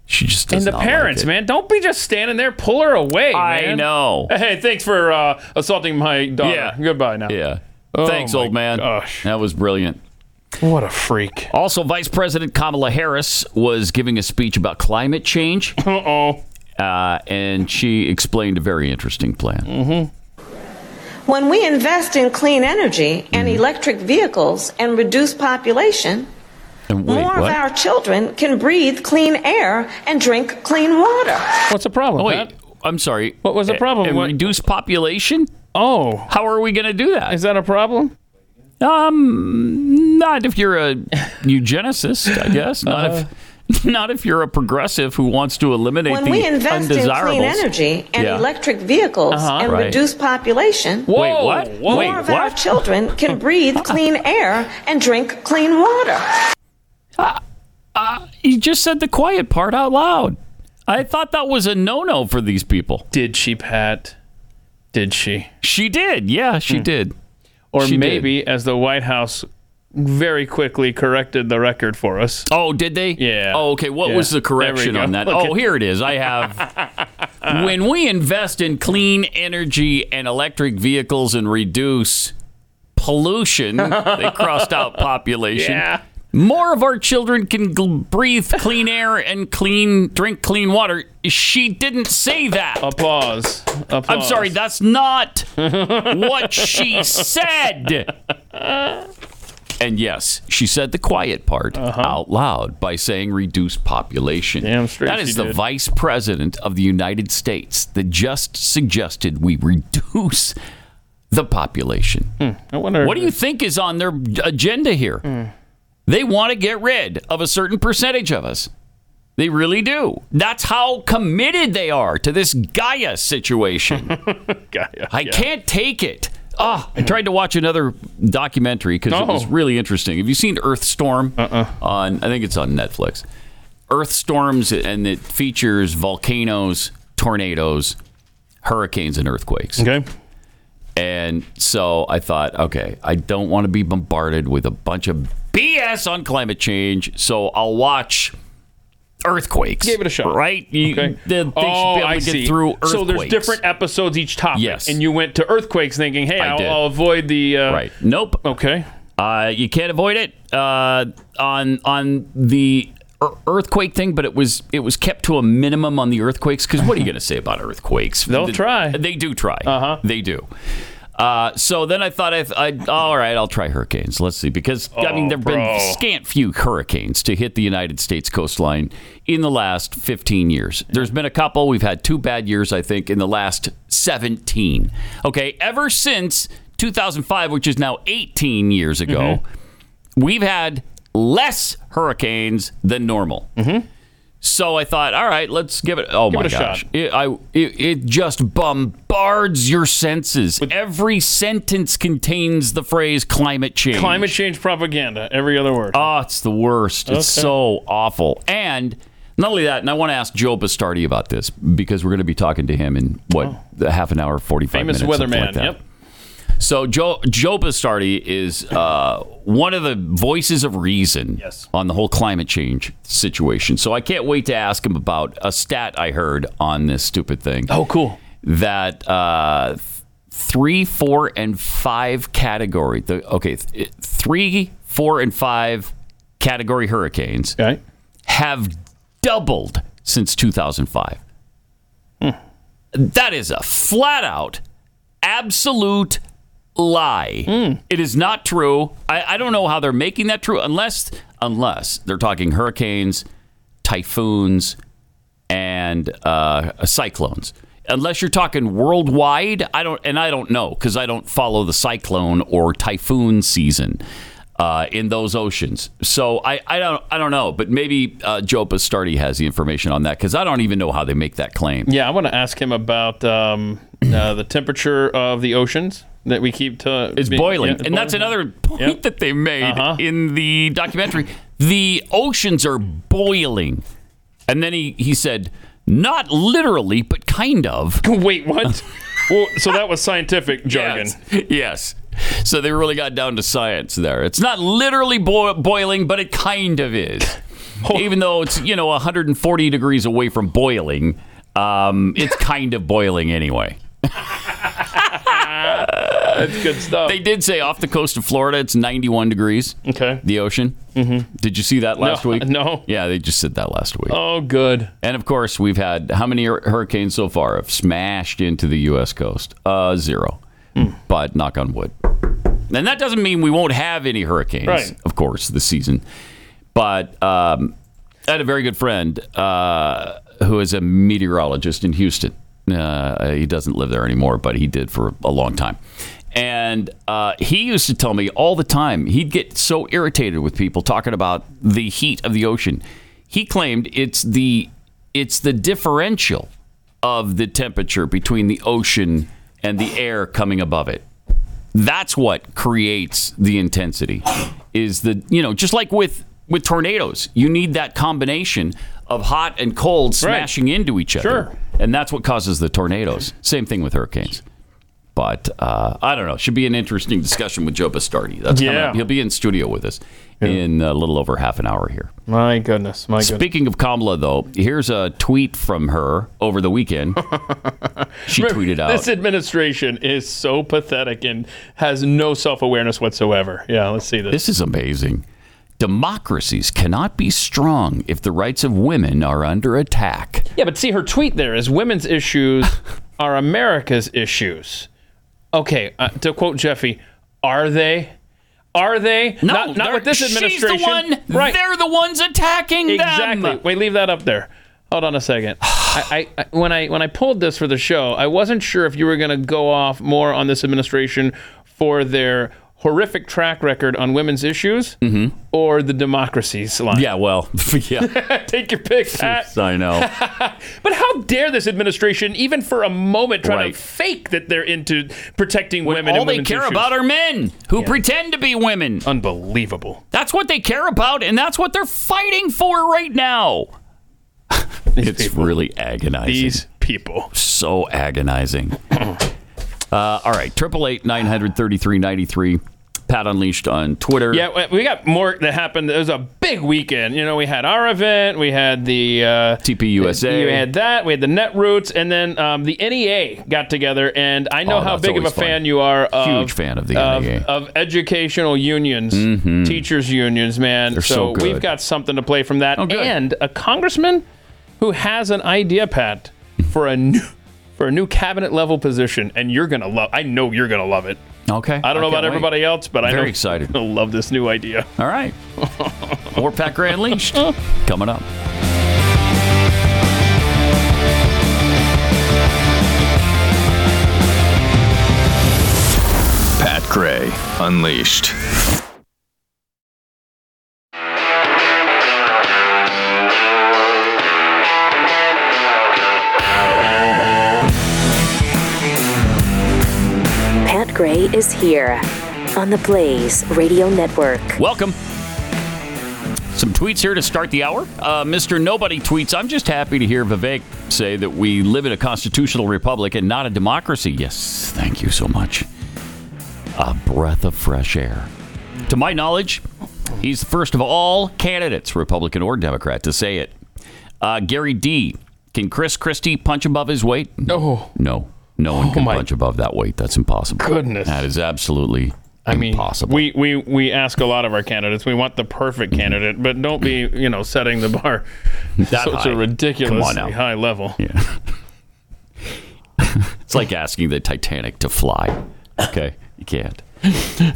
She just does not like it. And the parents, man, don't be just standing there. Pull her away, man. I know. Hey, thanks for assaulting my daughter. Yeah. Goodbye now. Yeah. Oh, thanks, old man. Gosh. That was brilliant. What a freak. Also, Vice President Kamala Harris was giving a speech about climate change. Uh-oh. And she explained a very interesting plan. Mm-hmm. When we invest in clean energy and electric vehicles and reduce population... More of our children can breathe clean air and drink clean water. What's the problem? Oh, wait, I'm sorry. What was the problem? And reduce population? Oh. How are we going to do that? Is that a problem? Not if you're a eugenicist, I guess. Not if you're a progressive who wants to eliminate the undesirables. When we invest in clean energy and electric vehicles and reduce population, more of our children can breathe clean air and drink clean water. He just said the quiet part out loud. I thought that was a no-no for these people. Did she, Pat? Did she? She did. Yeah, she did. Or she maybe, as the White House very quickly corrected the record for us. Oh, did they? Yeah. Oh, okay. What was the correction on that? Look here it is. I have... When we invest in clean energy and electric vehicles and reduce pollution, they crossed out population. Yeah. More of our children can breathe clean air and drink clean water. She didn't say that. Applause. I'm sorry, that's not what she said. And yes, she said the quiet part out loud by saying reduce population. Damn straight she did. That is the Vice President of the United States that just suggested we reduce the population. I wonder what do you think is on their agenda here? They want to get rid of a certain percentage of us. They really do. That's how committed they are to this Gaia situation. Gaia, I can't take it. I tried to watch another documentary because it was really interesting. Have you seen Earth Storm? I think it's on Netflix. Earth Storms, and it features volcanoes, tornadoes, hurricanes, and earthquakes. Okay. And so I thought, okay, I don't want to be bombarded with a bunch of BS on climate change, so I'll watch earthquakes. Give it a shot. Right? Okay. They should be able to get through earthquakes. So there's different episodes each topic. Yes. And you went to earthquakes thinking, hey, I'll avoid the... Right. Nope. Okay. You can't avoid it on the earthquake thing, but it was kept to a minimum on the earthquakes, because what are you going to say about earthquakes? They'll try. They do try. Uh-huh. They do. So then I thought, all right, I'll try hurricanes. Let's see. Because, there have been scant few hurricanes to hit the United States coastline in the last 15 years. There's been a couple. We've had two bad years, I think, in the last 17. Okay, ever since 2005, which is now 18 years ago, we've had less hurricanes than normal. Mm-hmm. So I thought, all right, let's give it. Oh my gosh! It just bombards your senses. Every sentence contains the phrase "climate change." Climate change propaganda. Every other word. Oh, it's the worst. Okay. It's so awful. And not only that, and I want to ask Joe Bastardi about this because we're going to be talking to him in half an hour, 45 minutes. Famous weatherman. Like that. Yep. So Joe Bastardi is one of the voices of reason on the whole climate change situation. So I can't wait to ask him about a stat I heard on this stupid thing. Oh, cool. That 3, 4, and 5 category. Okay, 3, 4, and 5 category hurricanes have doubled since 2005. That is a flat-out, absolute lie. It is not true. I don't know how they're making that true unless they're talking hurricanes, typhoons, and cyclones. Unless you're talking worldwide, I don't know because I don't follow the cyclone or typhoon season in those oceans. So I don't know, but maybe Joe Bastardi has the information on that because I don't even know how they make that claim. Yeah, I want to ask him about the temperature of the oceans that we keep to. It's boiling, and that's another point that they made in the documentary. The oceans are boiling, and then he said. Not literally, but kind of. Wait, what? Well, so that was scientific jargon. Yes. So they really got down to science there. It's not literally boiling, but it kind of is. Even though it's, 140 degrees away from boiling, it's kind of boiling anyway. That's good stuff. They did say off the coast of Florida, it's 91 degrees. Okay. The ocean. Mm-hmm. Did you see that last week? No. Yeah, they just said that last week. Oh, good. And, of course, we've had how many hurricanes so far have smashed into the U.S. coast? Zero. But knock on wood. And that doesn't mean we won't have any hurricanes, of course, this season. But I had a very good friend who is a meteorologist in Houston. He doesn't live there anymore, but he did for a long time. And he used to tell me all the time, he'd get so irritated with people talking about the heat of the ocean. He claimed it's the differential of the temperature between the ocean and the air coming above it. That's what creates the intensity. Is the, just like with tornadoes, you need that combination of hot and cold smashing into each other. Sure. And that's what causes the tornadoes. Same thing with hurricanes. But I don't know. Should be an interesting discussion with Joe Bastardi. That's coming up. He'll be in studio with us in a little over half an hour here. My goodness. Speaking of Kamala, though, here's a tweet from her over the weekend. She tweeted out. This administration is so pathetic and has no self-awareness whatsoever. Yeah, let's see this. This is amazing. Democracies cannot be strong if the rights of women are under attack. Yeah, but see her tweet there is women's issues are America's issues. Okay, to quote Jeffy, are they? Are they? No, not with this administration. She's the one. Right. They're the ones attacking them. Exactly. Wait, leave that up there. Hold on a second. When I pulled this for the show, I wasn't sure if you were going to go off more on this administration for their horrific track record on women's issues or the democracies line. Yeah, well, yeah. Take your pick, Pat. I know. But how dare this administration, even for a moment, try to fake that they're into protecting women and women's issues. All they care about are men who pretend to be women. Unbelievable. That's what they care about, and that's what they're fighting for right now. It's really agonizing. These people. So agonizing. All right, 888-900-3393. Pat Unleashed on Twitter. Yeah, we got more that happened. It was a big weekend. We had our event. We had the TPUSA. We had that. We had the Netroots. And then the NEA got together. And I know how big of a fan you are of... Huge fan of the NEA. Of educational unions, teachers unions, man. They're so good. We've got something to play from that. Oh, and a congressman who has an idea, Pat, for a new... For a new cabinet level position, and you're gonna love. I know you're gonna love it. Okay. I don't know about everybody else, but I'm very excited. I love this new idea. All right. More Pat Gray Unleashed coming up. Pat Gray Unleashed. Gray is here on the Blaze Radio Network. Welcome. Some tweets here to start the hour. Mr. Nobody tweets, I'm just happy to hear Vivek say that we live in a constitutional republic and not a democracy. Yes, thank you so much. A breath of fresh air. To my knowledge, he's the first of all candidates, Republican or Democrat, to say it. Gary D. Can Chris Christie punch above his weight? No. No. No one can punch above that weight. That's impossible. Goodness. That is absolutely impossible. We ask a lot of our candidates. We want the perfect candidate, but don't be, setting the bar such a ridiculously high level. Yeah. It's like asking the Titanic to fly. Okay, you can't.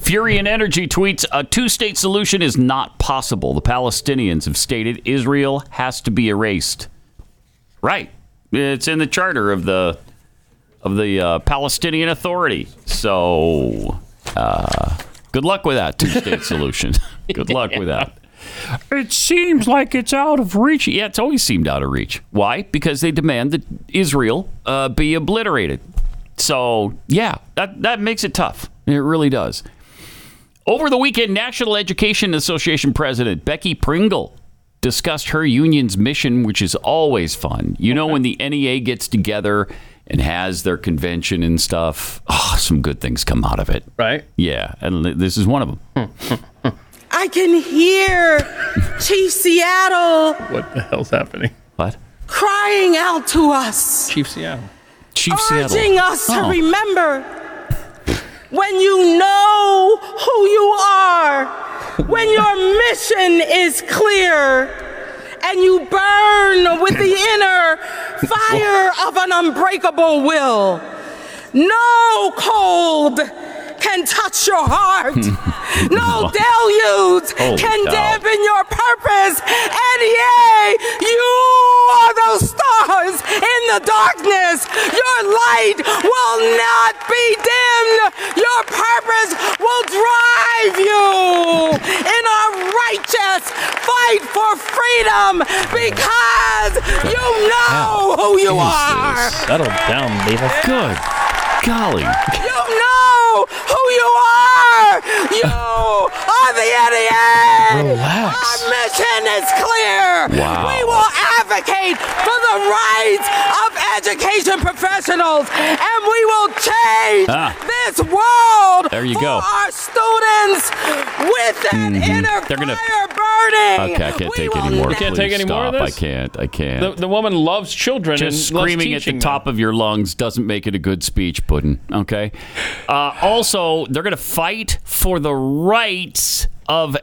Fury and Energy tweets, a two-state solution is not possible. The Palestinians have stated Israel has to be erased. Right. It's in the charter of the Palestinian Authority. So good luck with that two-state solution. Good luck with that. It seems like it's out of reach. Yeah, it's always seemed out of reach. Why? Because they demand that Israel be obliterated. So, yeah, that makes it tough. It really does. Over the weekend, National Education Association President Becky Pringle discussed her union's mission, which is always fun. You know, when the NEA gets together and has their convention and stuff, some good things come out of it. Right. Yeah, and this is one of them. I can hear Chief Seattle. What the hell's happening? What? Crying out to us. Chief Seattle. Urging us to remember when you know who you are, when your mission is clear, and you burn with the inner fire of an unbreakable will. No cold can touch your heart. No deluge can dampen your purpose. NEA, you are those stars in the darkness. Your light will not be dimmed. Your purpose will drive you in a righteous fight for freedom because you know who you are. Settle down, Leva. Good. Golly. You know who you are. You are the NEA. Relax. Our mission is clear. Wow. We will advocate for the rights of education professionals, and we will change this world for our students with an inner fire burning. Okay, I can't take any more. Can't take any more of this? I can't. I can't. The woman loves children. Just and screaming at the top of your lungs doesn't make it a good speech, Puddin. Okay. Also, they're going to fight for the rights of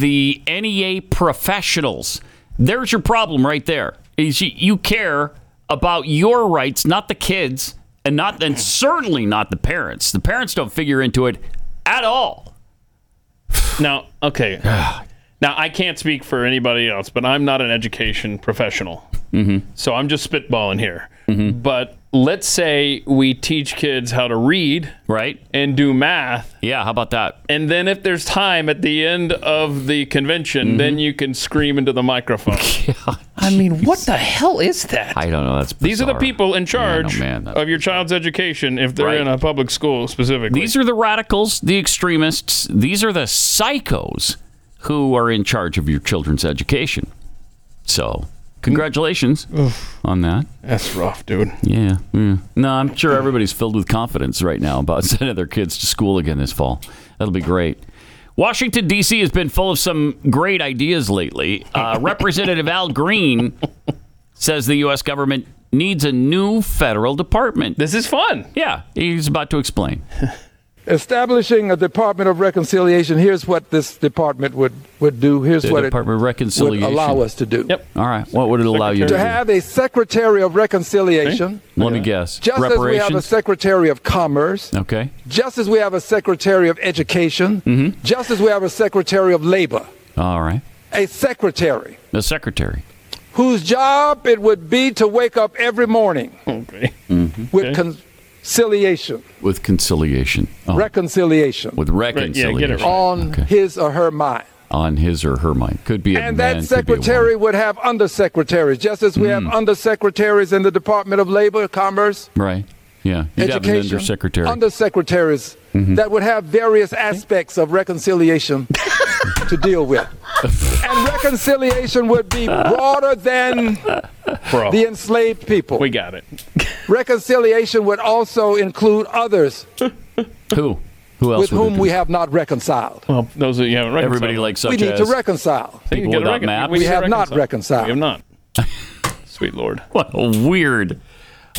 the NEA professionals. There's your problem right there. Is you care about your rights, not the kids, and certainly not the parents. The parents don't figure into it at all. Now, okay. Now, I can't speak for anybody else, but I'm not an education professional. Mm-hmm. So I'm just spitballing here. Mm-hmm. But let's say we teach kids how to read, right, and do math. Yeah, how about that? And then if there's time at the end of the convention, then you can scream into the microphone. God, I mean, what the hell is that? I don't know. That's bizarre. These are the people in charge of your child's education if they're in a public school specifically. These are the radicals, the extremists. These are the psychos who are in charge of your children's education. So congratulations on that. That's rough, dude. Yeah. No, I'm sure everybody's filled with confidence right now about sending their kids to school again this fall. That'll be great. Washington, D.C. has been full of some great ideas lately. Representative Al Green says the U.S. government needs a new federal department. This is fun. Yeah, he's about to explain. Establishing a Department of Reconciliation. Here's what this department would do. Here's what it would allow us to do. Yep. All right. What would it allow you to do? To have a Secretary of Reconciliation. Okay. Let me guess. Just as we have a Secretary of Commerce. Okay. Just as we have a Secretary of Education. Mm-hmm. Just as we have a Secretary of Labor. All right. A Secretary. A Secretary. Whose job it would be to wake up every morning. Okay. Mm-hmm. With conciliation. With conciliation. Oh. Reconciliation. With reconciliation. Yeah, get it right. On his or her mind. On his or her mind. Could be a man. And that secretary would have undersecretaries, just as we have undersecretaries in the Department of Labor, Commerce. Right. Yeah. You'd education. Have an undersecretary. Undersecretaries that would have various aspects of reconciliation to deal with. And reconciliation would be broader than the enslaved people. We got it. Reconciliation would also include others. Who? Who else? With whom we have not reconciled. Well, those that you haven't reconciled. Everybody like such as. We need to reconcile. People without maps. We have not reconciled. We have not. Sweet Lord. What a weird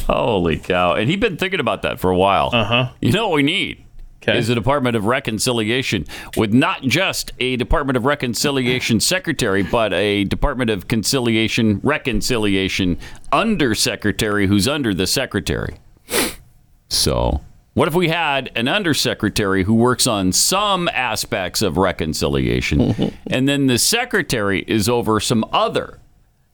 Holy cow. And he'd been thinking about that for a while. Uh-huh. You know what we need? Okay. Is a Department of Reconciliation with not just a Department of Reconciliation secretary, but a Department of Reconciliation undersecretary who's under the secretary. So what if we had an undersecretary who works on some aspects of reconciliation, and then the secretary is over some other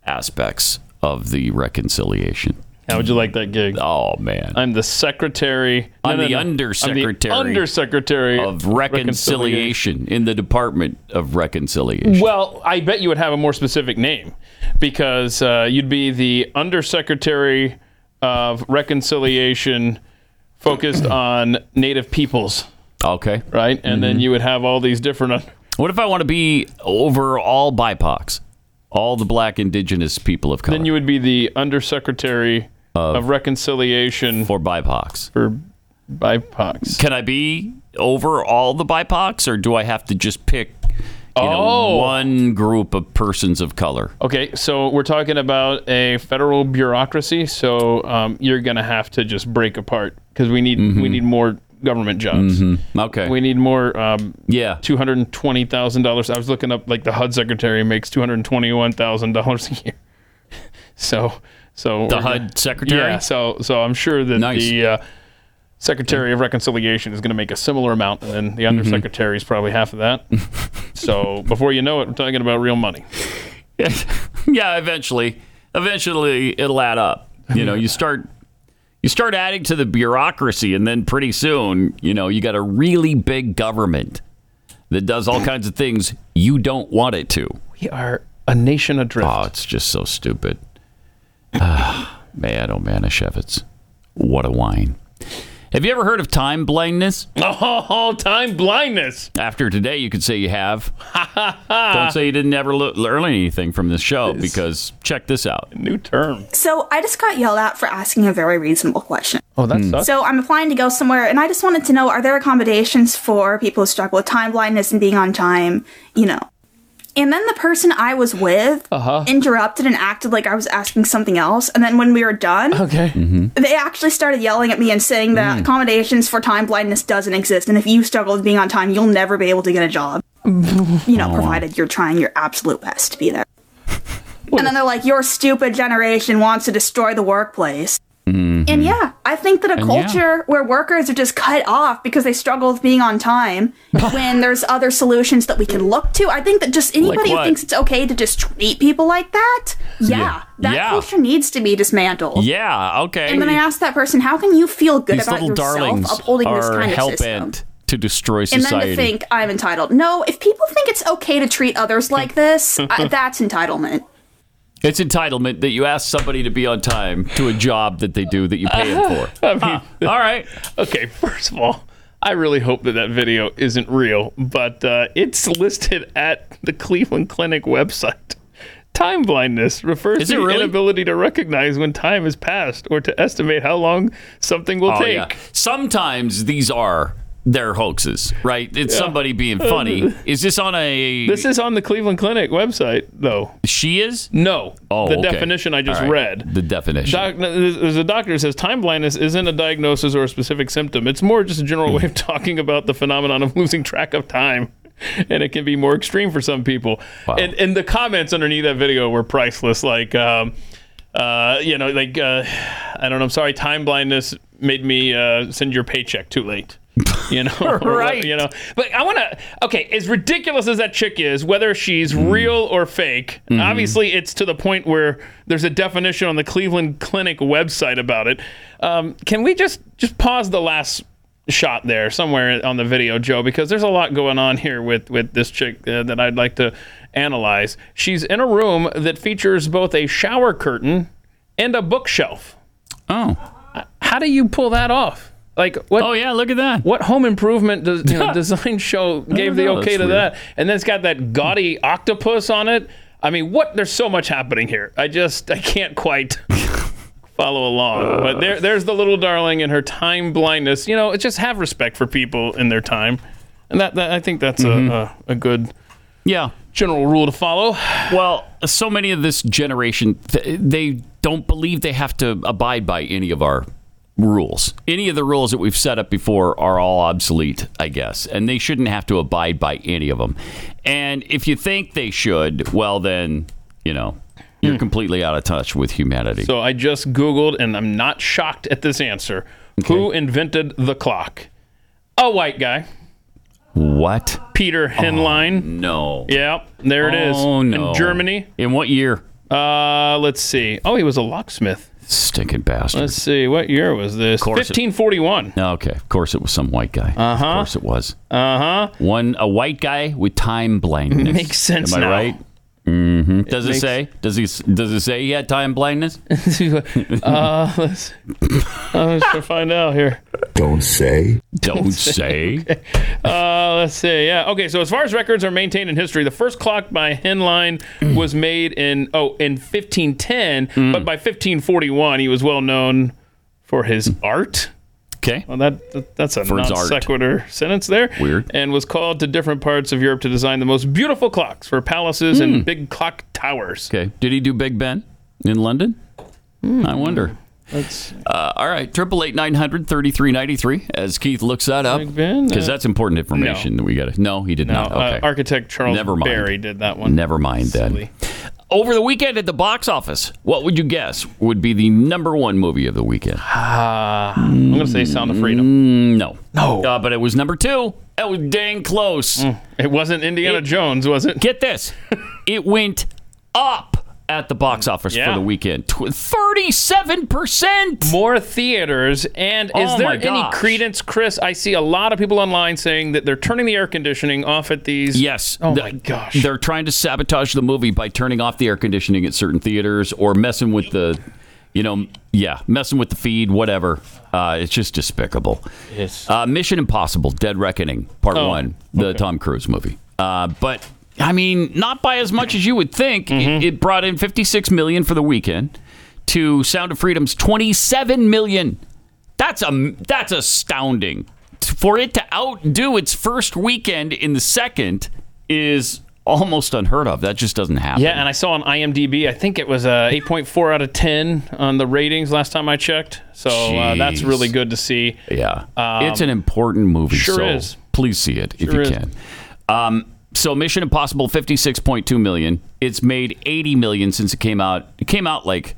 aspects of the reconciliation? How would you like that gig? Oh, man. I'm the secretary. I'm the undersecretary. I'm the undersecretary of reconciliation in the Department of Reconciliation. Well, I bet you would have a more specific name, because you'd be the undersecretary of reconciliation focused on native peoples. Okay. Right? And then you would have all these different... What if I want to be over all BIPOCs? All the black indigenous people of color. Then you would be the undersecretary of reconciliation for BIPOCs. For BIPOCs. Can I be over all the BIPOCs, or do I have to just pick one group of persons of color? Okay, so we're talking about a federal bureaucracy, so you're going to have to just break apart, because we need more government jobs. Mm-hmm. Okay. We need more $220,000. I was looking up, like, the HUD secretary makes $221,000 a year. So the HUD secretary? Yeah, so I'm sure that the secretary of reconciliation is going to make a similar amount, and then the undersecretary is probably half of that. So before you know it, we're talking about real money. Yeah, eventually it'll add up. You know, you start adding to the bureaucracy, and then pretty soon, you got a really big government that does all kinds of things you don't want it to. We are a nation adrift. Oh, it's just so stupid. Man, oh man, Manischewitz. What a wine. Have you ever heard of time blindness? Oh, time blindness. After today, you could say you have. Don't say you didn't ever learn anything from this show, because check this out. New term. So I just got yelled at for asking a very reasonable question. Oh, that sucks. So I'm applying to go somewhere, and I just wanted to know, are there accommodations for people who struggle with time blindness and being on time, And then the person I was with interrupted and acted like I was asking something else. And then when we were done, they actually started yelling at me and saying that accommodations for time blindness doesn't exist. And if you struggle with being on time, you'll never be able to get a job, provided you're trying your absolute best to be there. And then they're like, your stupid generation wants to destroy the workplace. Mm-hmm. And I think that a culture where workers are just cut off because they struggle with being on time when there's other solutions that we can look to. I think that just anybody who thinks it's okay to just treat people like that, that culture needs to be dismantled. Yeah, okay. And then I asked that person, how can you feel good about yourself upholding this kind of system? To destroy society. And then to think I'm entitled. No, if people think it's okay to treat others like this, that's entitlement. It's entitlement that you ask somebody to be on time to a job that they do that you pay them for. I mean, all right. Okay, first of all, I really hope that video isn't real, but it's listed at the Cleveland Clinic website. Time blindness refers to the inability to recognize when time has passed or to estimate how long something will take. Yeah. Sometimes these are their hoaxes, right? It's somebody being funny. Is this on a... This is on the Cleveland Clinic website, though. She is? No. Oh, the definition I just read. The definition. There's a doctor who says time blindness isn't a diagnosis or a specific symptom. It's more just a general way of talking about the phenomenon of losing track of time. And it can be more extreme for some people. Wow. And the comments underneath that video were priceless. Like, I don't know, I'm sorry, time blindness made me send your paycheck too late. Right. But I want to. Okay, as ridiculous as that chick is, whether she's real or fake, obviously it's to the point where there's a definition on the Cleveland Clinic website about it. Can we just pause the last shot there somewhere on the video, Joe? Because there's a lot going on here with this chick that I'd like to analyze. She's in a room that features both a shower curtain and a bookshelf. Oh, how do you pull that off? Like what? Oh yeah, look at that. What home improvement does design show gave the okay to that? And then it's got that gaudy octopus on it. I mean, what? There's so much happening here. I can't quite follow along. But there's the little darling and her time blindness. Just have respect for people in their time, and that I think that's a good general rule to follow. Well, so many of this generation, they don't believe they have to abide by any of our rules. Any of the rules that we've set up before are all obsolete, I guess, and they shouldn't have to abide by any of them. And if you think they should, well, then, you know, you're completely out of touch with humanity. So I just Googled, and I'm not shocked at this answer. Okay. Who invented the clock? A white guy. What? Peter Henlein. Oh, no. Yep, there it is. Oh, no. In Germany. In what year? Let's see. Oh, he was a locksmith. Stinking bastard. Let's see. What year was this? 1541. Okay. Of course it was some white guy. Uh-huh. Of course it was. Uh-huh. A white guy with time blindness. Makes sense. Am I right? Mm-hmm. Does it say he had time blindness? Let's find out here. Don't say. Okay. Let's see. Yeah. Okay. So as far as records are maintained in history, the first clock by Henlein was made in 1510, but by 1541 he was well known for his art. Okay. Well, that's a non sequitur sentence there. Weird. And was called to different parts of Europe to design the most beautiful clocks for palaces and big clock towers. Okay. Did he do Big Ben in London? I wonder. All right. 888-900-3393 as Keith looks that up. Big Ben? Because that's important information. No. We got it. No, he did not. Okay. Architect Charles Barry did that one. Never mind then. Over the weekend at the box office, what would you guess would be the number one movie of the weekend? I'm going to say Sound of Freedom. No. But it was number two. That was dang close. It wasn't Indiana Jones, was it? Get this. It went up at the box office for the weekend. 37%! More theaters. And is there any credence, Chris? I see a lot of people online saying that they're turning the air conditioning off at these. Yes. Oh, my gosh. They're trying to sabotage the movie by turning off the air conditioning at certain theaters or messing with the, messing with the feed, whatever. It's just despicable. Yes. Mission Impossible, Dead Reckoning, Part 1, the Tom Cruise movie. But... I mean, not by as much as you would think. Mm-hmm. It brought in $56 million for the weekend to Sound of Freedom's $27 million. That's astounding. For it to outdo its first weekend in the second is almost unheard of. That just doesn't happen. Yeah, and I saw on IMDb, I think it was 8.4 out of 10 on the ratings last time I checked. So that's really good to see. Yeah. It's an important movie. Sure so is. Please see it if you can. So Mission Impossible, $56.2 million. It's made $80 million since it came out. It came out like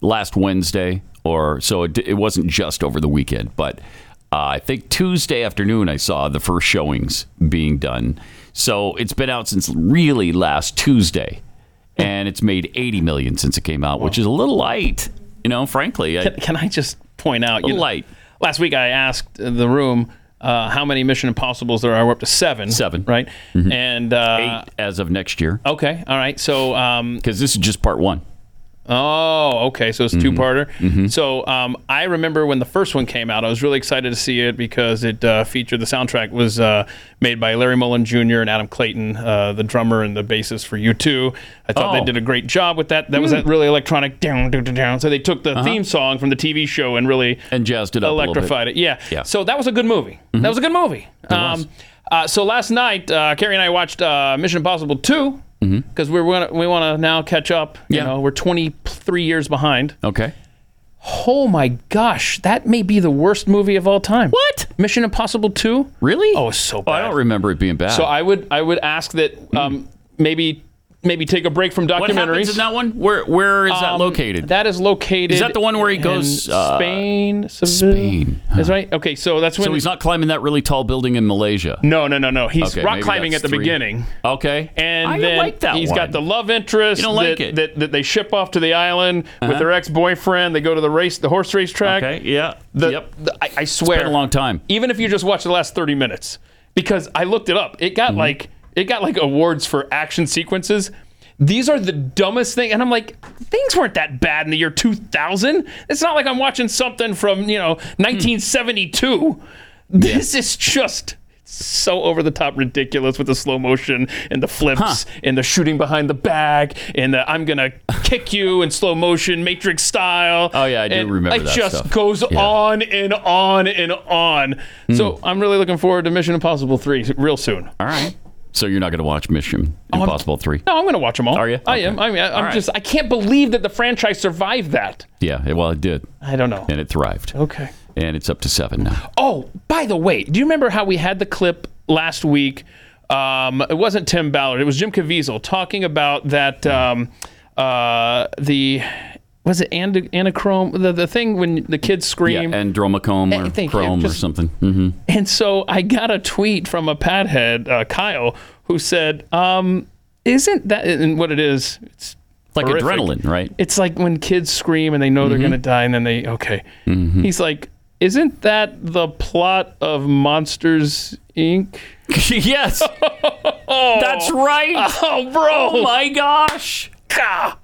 last Wednesday or so. It wasn't just over the weekend, but I think Tuesday afternoon I saw the first showings being done. So it's been out since really last Tuesday, and it's made $80 million since it came out, which is a little light, frankly. Can I just point out? A little light. Last week I asked the room... how many Mission Impossibles there are? We're up to seven. Right? Mm-hmm. And eight as of next year. Okay, all right. So, because this is just part one. Oh, okay. So it's a two-parter. Mm-hmm. So I remember when the first one came out, I was really excited to see it because it featured the soundtrack was made by Larry Mullen Jr. and Adam Clayton, the drummer and the bassist for U2. I thought they did a great job with that. That was that really electronic down, down, down. So they took the theme song from the TV show and really jazzed it up, electrified it. Yeah. So that was a good movie. Mm-hmm. That was a good movie. So last night, Carrie and I watched Mission Impossible 2. Because we want to now catch up. We're 23 years behind. Okay. Oh my gosh, that may be the worst movie of all time. What? Mission Impossible 2? Really? Oh, it's so bad. I don't remember it being bad. So I would ask that maybe take a break from documentaries. What happens in that one? Where is that located? That is located. Is that the one where he goes Spain? Spain. That's right. Okay, so that's when. So he's not climbing that really tall building in Malaysia. No. He's rock climbing at the beginning. Okay. And then like that he's got the love interest. You don't like it. That they ship off to the island with their ex-boyfriend. They go to the horse racetrack. Okay. Yeah. I swear. It's been a long time. Even if you just watch the last 30 minutes, because I looked it up, it got like. It got like awards for action sequences. These are the dumbest thing. And I'm like, things weren't that bad in the year 2000. It's not like I'm watching something from, 1972. This is just so over the top ridiculous with the slow motion and the flips and the shooting behind the back and the I'm going to kick you in slow motion, Matrix style. Oh, yeah, I do remember that stuff. It just goes on and on and on. So I'm really looking forward to Mission Impossible 3 real soon. All right. So you're not going to watch Mission Impossible 3? No, I'm going to watch them all. Are you? I am. I mean, I can't believe that the franchise survived that. Yeah, well, it did. I don't know. And it thrived. Okay. And it's up to 7 now. Oh, by the way, do you remember how we had the clip last week? It wasn't Tim Ballard. It was Jim Caviezel talking about that, was it Anachrome? The thing when the kids scream. Yeah, Andromacome or Chrome or something. Mm-hmm. And so I got a tweet from a pathead, Kyle, who said, isn't that, and what it is, it's like horrific. Adrenaline, right? It's like when kids scream and they know they're going to die and then they, He's like, isn't that the plot of Monsters, Inc.? Yes. That's right. Oh, bro. Oh, my gosh. Gah.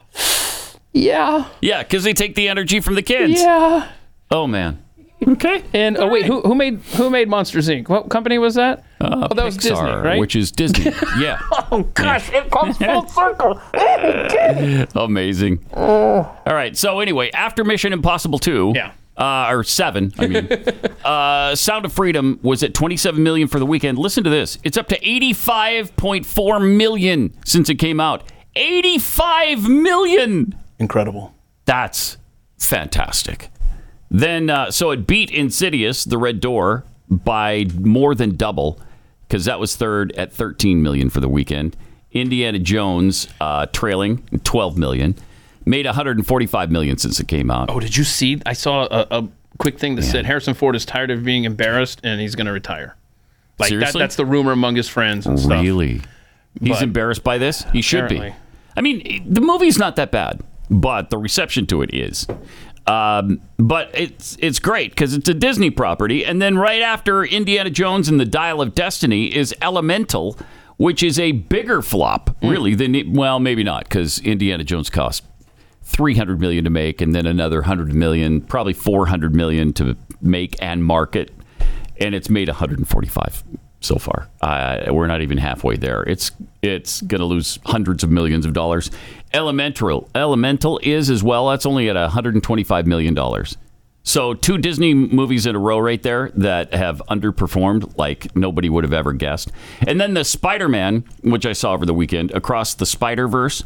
Yeah. Yeah, because they take the energy from the kids. Yeah. Oh man. Okay. And who made Monsters Inc.? What company was that? That Pixar, was Disney, right? Which is Disney. Yeah. Oh gosh, it comes full circle. Amazing. All right. So anyway, after Mission Impossible 2, or 7, I mean, Sound of Freedom was at 27 million for the weekend. Listen to this. It's up to 85.4 million since it came out. 85 million. Incredible. That's fantastic. Then, so it beat Insidious, The Red Door, by more than double, because that was third at 13 million for the weekend. Indiana Jones, trailing 12 million, made 145 million since it came out. Oh, did you see? I saw a quick thing that said Harrison Ford is tired of being embarrassed and he's going to retire. Like, seriously? That's the rumor among his friends and stuff. Really? He's embarrassed by this? He should be. I mean, the movie's not that bad. But the reception to it is. But it's great because it's a Disney property. And then right after Indiana Jones and the Dial of Destiny is Elemental, which is a bigger flop, really. Well, maybe not, because Indiana Jones cost $300 million to make and then another $100 million, probably $400 million to make and market. And it's made $145 so far. We're not even halfway there. It's going to lose hundreds of millions of dollars. Elemental is as well. That's only at $125 million. So two Disney movies in a row right there that have underperformed like nobody would have ever guessed. And then the Spider-Man, which I saw over the weekend, Across the Spider-Verse,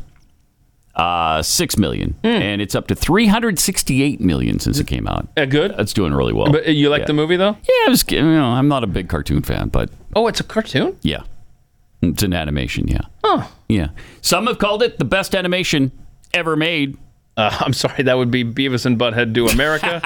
6 million. And it's up to 368 million since it came out. Good. That's doing really well. But you like the movie, though? Yeah, I'm not a big cartoon fan, but... Oh, it's a cartoon? Yeah. It's an animation, yeah. Oh. Yeah. Some have called it the best animation ever made. I'm sorry, that would be Beavis and Butthead Do America.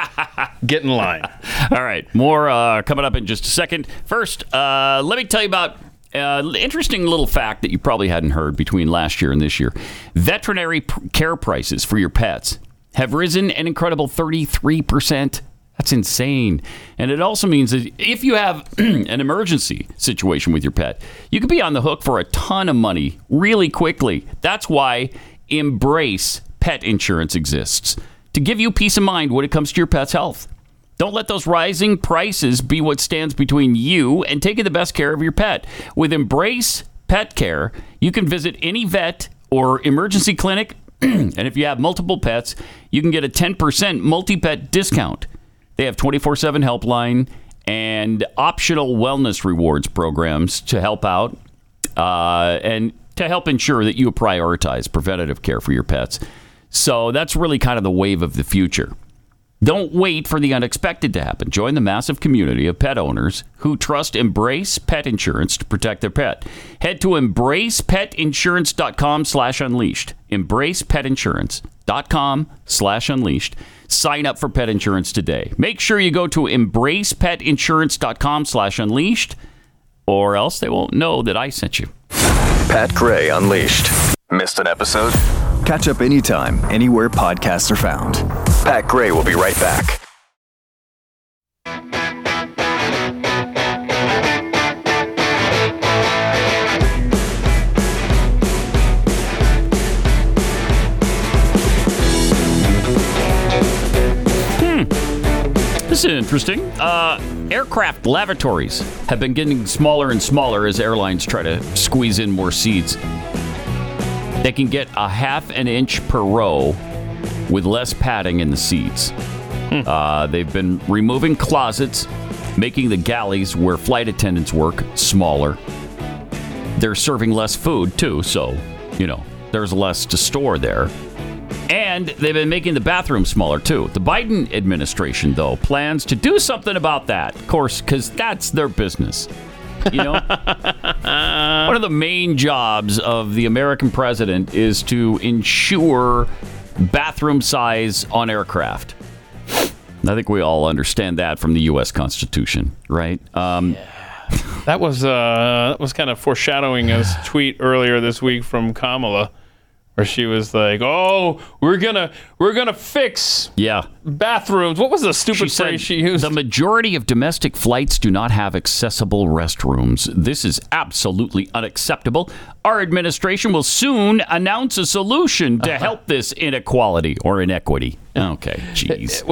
Get in line. All right, more coming up in just a second. First, let me tell you about an interesting little fact that you probably hadn't heard between last year and this year. Veterinary care prices for your pets have risen an incredible 33%. That's insane. And it also means that if you have an emergency situation with your pet, you could be on the hook for a ton of money really quickly. That's why Embrace Pet Insurance exists, to give you peace of mind when it comes to your pet's health. Don't let those rising prices be what stands between you and taking the best care of your pet. With Embrace Pet Care, you can visit any vet or emergency clinic, and if you have multiple pets, you can get a 10% multi-pet discount. They have 24/7 helpline and optional wellness rewards programs to help out and to help ensure that you prioritize preventative care for your pets. So that's really kind of the wave of the future. Don't wait for the unexpected to happen. Join the massive community of pet owners who trust Embrace Pet Insurance to protect their pet. Head to embracepetinsurance.com/unleashed. embracepetinsurance.com/unleashed. Sign up for pet insurance today. Make sure you go to embracepetinsurance.com/unleashed, or else they won't know that I sent you. Pat Gray Unleashed. Missed an episode? Catch up anytime, anywhere podcasts are found. Pat Gray will be right back. This is interesting. Aircraft lavatories have been getting smaller and smaller as airlines try to squeeze in more seats. They can get a half an inch per row with less padding in the seats. They've been removing closets, making the galleys where flight attendants work smaller. They're serving less food, too, so, you know, there's less to store there. And they've been making the bathroom smaller, too. The Biden administration, though, plans to do something about that, of course, because that's their business. You know, one of the main jobs of the American president is to ensure bathroom size on aircraft. I think we all understand that from the U.S. Constitution, right? That was kind of foreshadowing a tweet earlier this week from Kamala, where she was like, "Oh, we're gonna fix bathrooms." What was the stupid phrase she used? The majority of domestic flights do not have accessible restrooms. This is absolutely unacceptable. Our administration will soon announce a solution to help this inequality or inequity. Okay, jeez.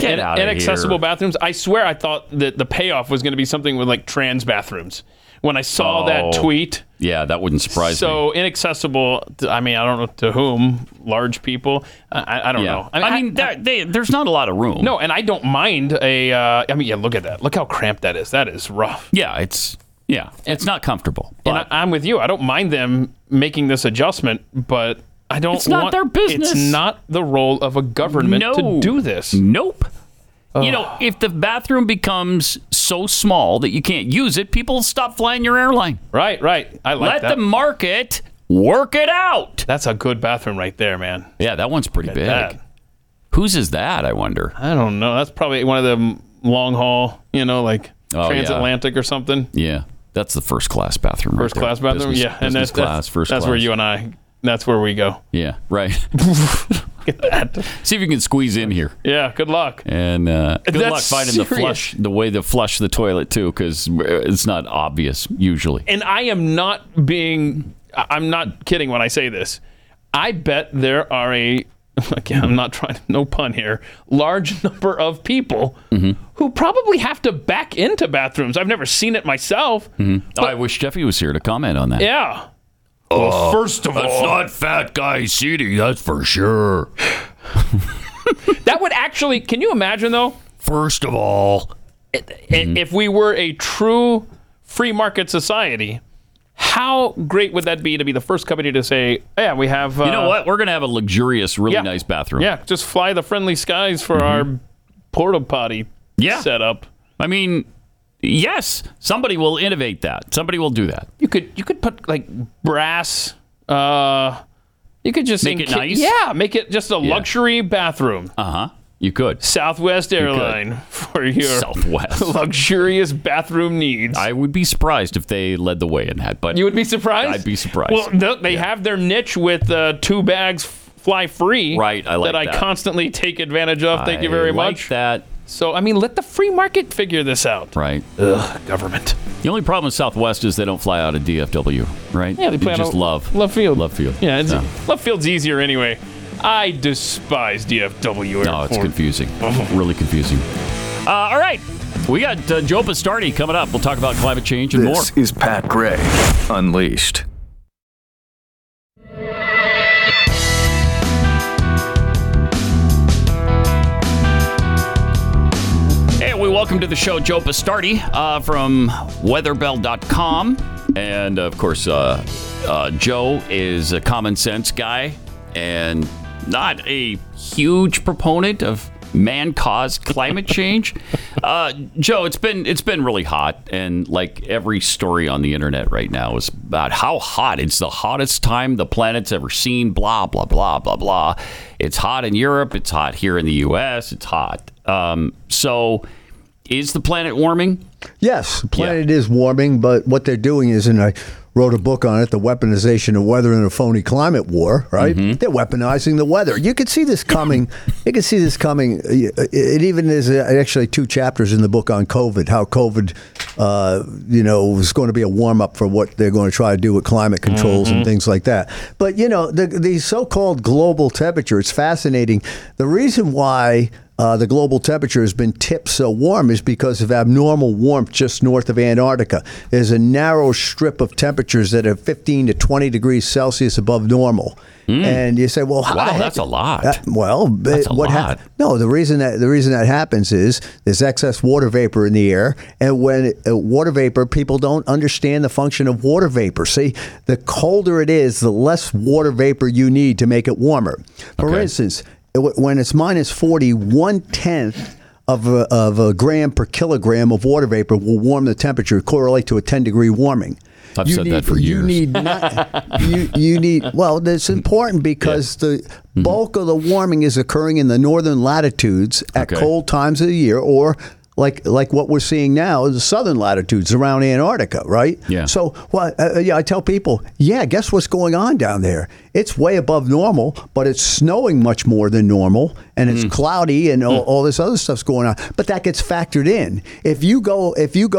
Get out of here. Inaccessible bathrooms? I swear I thought that the payoff was going to be something with, like, trans bathrooms. When I saw that tweet. Yeah, that wouldn't surprise me. So inaccessible, I mean, I don't know to whom, large people. I don't know. I mean, there's not a lot of room. No, and I don't mind look at that. Look how cramped that is. That is rough. Yeah, it's not comfortable. But and I'm with you. I don't mind them making this adjustment, but I don't it's not their business. It's not the role of a government to do this. Nope. Ugh. You know, if the bathroom becomes so small that you can't use it, people stop flying your airline. Right. I like that. Let the market work it out. That's a good bathroom right there, man. Yeah, that one's pretty big. That. Whose is that, I wonder? I don't know. That's probably one of the long haul, you know, like transatlantic or something. Yeah, that's the first class bathroom. First right class there. Bathroom? Business, yeah. And that's where you and I... That's where we go. Yeah, right. Get that. See if you can squeeze in here. Yeah, good luck. And good luck finding the way to flush the toilet, too, because it's not obvious, usually. And I'm not kidding when I say this. I bet there are no pun here, large number of people who probably have to back into bathrooms. I've never seen it myself. Mm-hmm. But, I wish Jeffy was here to comment on that. Yeah. Well, first of all, it's not fat guy seating, that's for sure. That would actually, can you imagine though? First of all, if we were a true free market society, how great would that be to be the first company to say, yeah, we have... you know what? We're going to have a luxurious, really nice bathroom. Yeah, just fly the friendly skies for our porta potty setup. I mean... Yes, somebody will innovate that. Somebody will do that. You could put like brass. You could just make it nice. Yeah, make it just a luxury bathroom. You could Southwest Airline for your Southwest luxurious bathroom needs. I would be surprised if they led the way in that. But you would be surprised. I'd be surprised. Well, they have their niche with 2 bags fly free. Right, I like that. I constantly take advantage of. Thank you very much. I like that. So, I mean, let the free market figure this out. Right. Ugh, government. The only problem with Southwest is they don't fly out of DFW, right? Yeah, they just Love Field. Love Field. Yeah, Love Field's easier anyway. I despise DFW Airport. No, it's confusing. Really confusing. All right. We got Joe Bastardi coming up. We'll talk about climate change and more. This is Pat Gray, Unleashed. Welcome to the show, Joe Bastardi from weatherbell.com. And, of course, Joe is a common sense guy and not a huge proponent of man-caused climate change. Joe, it's been really hot. And, like, every story on the Internet right now is about how hot. It's the hottest time the planet's ever seen, blah, blah, blah, blah, blah. It's hot in Europe. It's hot here in the U.S. It's hot. So... Is the planet warming? Yes, the planet is warming, but what they're doing is, and I wrote a book on it, the weaponization of weather in a phony climate war, right? Mm-hmm. They're weaponizing the weather. You could see this coming. It even is actually 2 chapters in the book on COVID, how COVID, is going to be a warm-up for what they're going to try to do with climate controls and things like that. But, the so-called global temperature, it's fascinating. The reason why... the global temperature has been tipped so warm is because of abnormal warmth just north of Antarctica. There's a narrow strip of temperatures that are 15 to 20 degrees Celsius above normal. And you say, well, how that's a lot. No, the reason that happens is there's excess water vapor in the air. And when water vapor, people don't understand the function of water vapor. See, the colder it is, the less water vapor you need to make it warmer. For instance, when it's minus 40, 1/10 of a gram per kilogram of water vapor will warm the temperature, correlate to a 10-degree warming. I've said that for years. It's important because the bulk of the warming is occurring in the northern latitudes at cold times of the year, or like what we're seeing now in the southern latitudes around Antarctica, right? Yeah. So I tell people, guess what's going on down there? It's way above normal, but it's snowing much more than normal, and it's cloudy, and all this other stuff's going on. But that gets factored in. If you go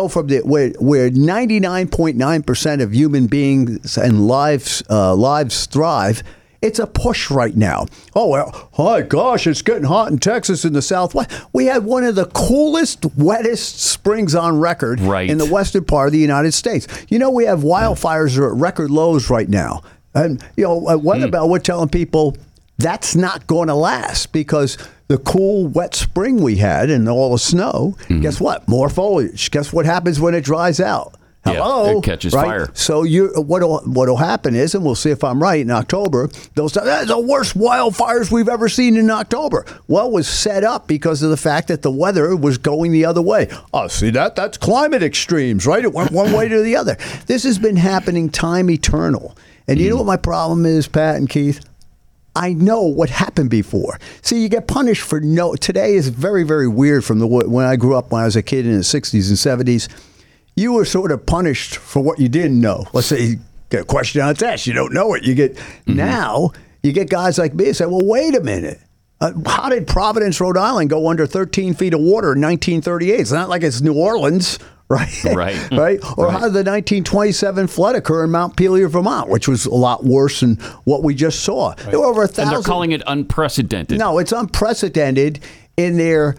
from where 99.9% of human beings and lives thrive, it's a push right now. Oh, well, my gosh, it's getting hot in Texas in the Southwest. We had one of the coolest, wettest springs on record in the western part of the United States. You know, we have wildfires are at record lows right now. And, you know, we're telling people that's not going to last because the cool, wet spring we had and all the snow, guess what? More foliage. Guess what happens when it dries out? Hello, it catches fire. So what'll happen is, and we'll see if I'm right, in October, they'll say, that's the worst wildfires we've ever seen in October. Well, it was set up because of the fact that the weather was going the other way. Oh, see that? That's climate extremes, right? It went one way to the other. This has been happening time eternal. And you know what my problem is, Pat and Keith? I know what happened before. See, you get punished for today is very, very weird from when I grew up, when I was a kid in the 60s and 70s. You were sort of punished for what you didn't know. Let's say you get a question on a test. You don't know it. You get now you get guys like me who say, well, wait a minute. How did Providence, Rhode Island go under 13 feet of water in 1938? It's not like it's New Orleans, right? Right. Or how did the 1927 flood occur in Mount Pelier, Vermont, which was a lot worse than what we just saw? Right. There were over 1,000. And they're calling it unprecedented. No, it's unprecedented in their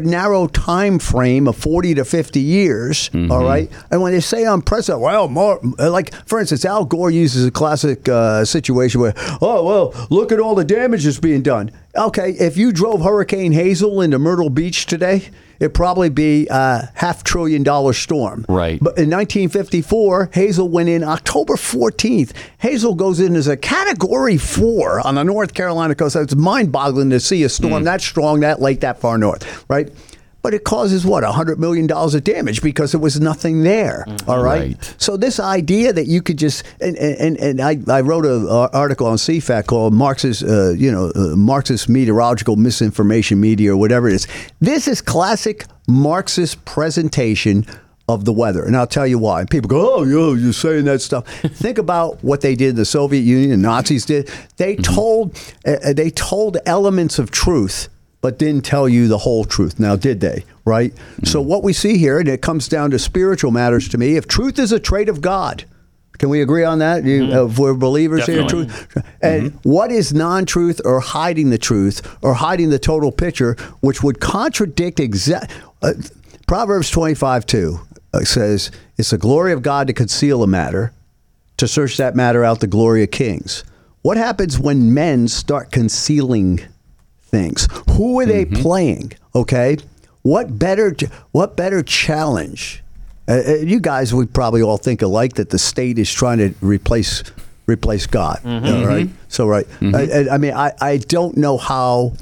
narrow time frame of 40 to 50 years, all right? And when they say unprecedented, well, more like, for instance, Al Gore uses a classic situation where, oh, well, look at all the damage that's being done. Okay, if you drove Hurricane Hazel into Myrtle Beach today, it'd probably be a $500 billion storm. Right. But in 1954, Hazel went in October 14th. Hazel goes in as a Category 4 on the North Carolina coast. It's mind-boggling to see a storm that strong, that late, that far north, right? But it causes, what, $100 million of damage because there was nothing there, all right? So this idea that you could just, and I wrote an article on CFAC called Marxist Meteorological Misinformation Media or whatever it is. This is classic Marxist presentation of the weather. And I'll tell you why. And people go, oh, you're saying that stuff. Think about what they did in the Soviet Union, the Nazis did. They told elements of truth, but didn't tell you the whole truth. Now, did they? Right? So what we see here, and it comes down to spiritual matters to me, if truth is a trait of God, can we agree on that? If we're believers here in truth. And what is non-truth or hiding the truth or hiding the total picture, which would contradict Proverbs 25:2 says, it's the glory of God to conceal a matter, to search that matter out the glory of kings. What happens when men start concealing things? Who are they playing? Okay, what better challenge? You guys would probably all think alike that the state is trying to replace God. All right, so I mean I don't know how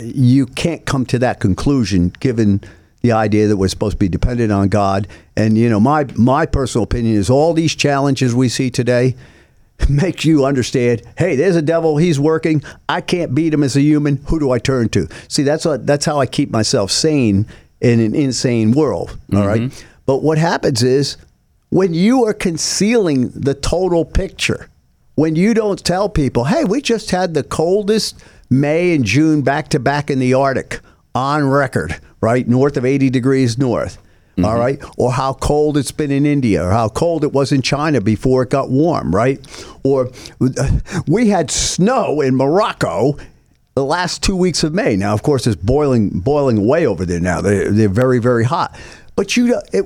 you can't come to that conclusion given the idea that we're supposed to be dependent on God. And you know, my personal opinion is all these challenges we see today make you understand, hey, there's a devil, he's working, I can't beat him as a human, who do I turn to? See, that's how I keep myself sane in an insane world, all right? But what happens is, when you are concealing the total picture, when you don't tell people, hey, we just had the coldest May and June back-to-back in the Arctic on record, right, north of 80 degrees north. All right. Or how cold it's been in India, or how cold it was in China before it got warm. Right. Or we had snow in Morocco the last 2 weeks of May. Now, of course, it's boiling away over there now. They're very, very hot. But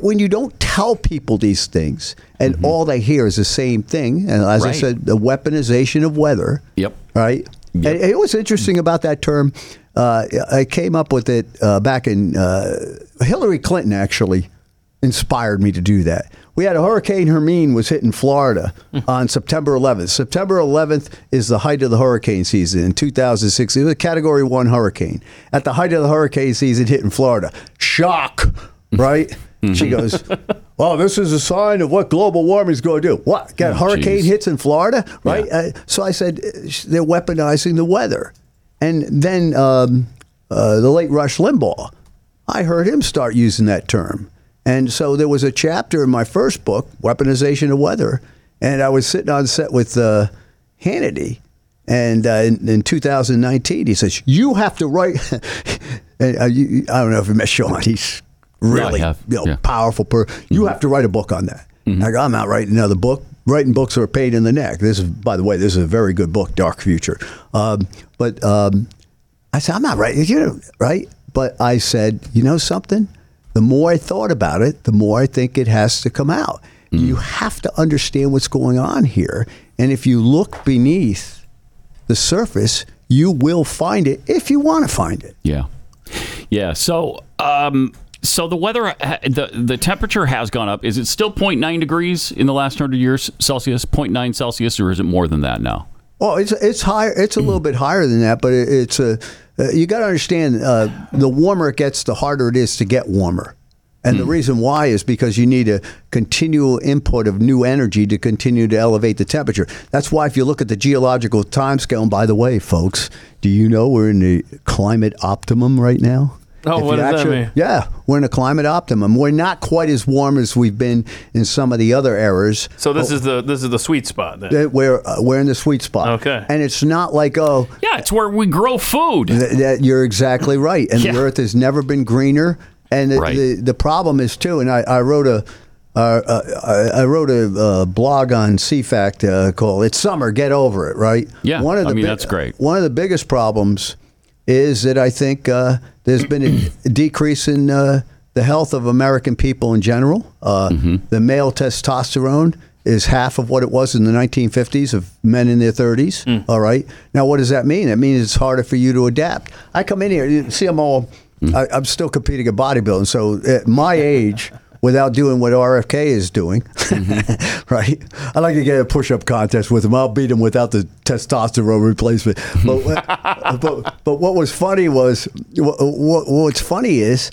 when you don't tell people these things, and all they hear is the same thing, and as I said, the weaponization of weather. Yep. Right? Yep. And it was interesting about that term. I came up with it back in Hillary Clinton, actually, inspired me to do that. We had a Hurricane Hermine was hitting Florida on September 11th. September 11th is the height of the hurricane season. In 2006, it was a Category 1 hurricane. At the height of the hurricane season hitting Florida. Shock! Right? Mm-hmm. She goes, well, this is a sign of what global warming is going to do. What? Got hurricane hits in Florida? Right? Yeah. So I said, they're weaponizing the weather. And then the late Rush Limbaugh, I heard him start using that term. And so there was a chapter in my first book, Weaponization of Weather. And I was sitting on set with Hannity. And in 2019, he says, you have to write. And, I don't know if you met Sean. He's really powerful person. You have to write a book on that. Like, I'm not writing another book. Writing books are a pain in the neck. This is, by the way, this is a very good book, Dark Future. But I said, I'm not writing, right? But I said, you know something? The more I thought about it, the more I think it has to come out. You have to understand what's going on here. And if you look beneath the surface, you will find it if you want to find it. Yeah. Yeah. So, so the weather, the temperature has gone up. Is it still 0.9 degrees in the last 100 years Celsius, 0.9 Celsius, or is it more than that now? Well, it's higher. It's a little bit higher than that, but it's a, you got to understand, the warmer it gets, the harder it is to get warmer. And the reason why is because you need a continual input of new energy to continue to elevate the temperature. That's why if you look at the geological timescale, and by the way, folks, do you know we're in the climate optimum right now? Oh, what does that mean? Yeah, we're in a climate optimum. We're not quite as warm as we've been in some of the other eras. So this is the sweet spot then. We're in the sweet spot. Okay. And it's not like it's where we grow food. You're exactly right. And the earth has never been greener. And the problem is too. And I wrote a blog on CFACT called "It's Summer, Get Over It." Right? Yeah. That's great. One of the biggest problems is that I think there's been a decrease in the health of American people in general. The male testosterone is half of what it was in the 1950s of men in their 30s. All right. Now, what does that mean? It means it's harder for you to adapt. I come in here, you see I'm all, I'm still competing at bodybuilding. So at my age, without doing what RFK is doing, right? I'd like to get a push-up contest with him. I'll beat him without the testosterone replacement. But but what was funny was, what's funny is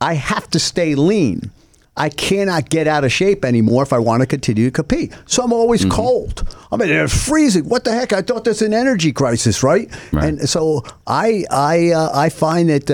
I have to stay lean. I cannot get out of shape anymore if I want to continue to compete. So I'm always cold. I mean, it's freezing. What the heck? I thought there's an energy crisis, right? And so I find that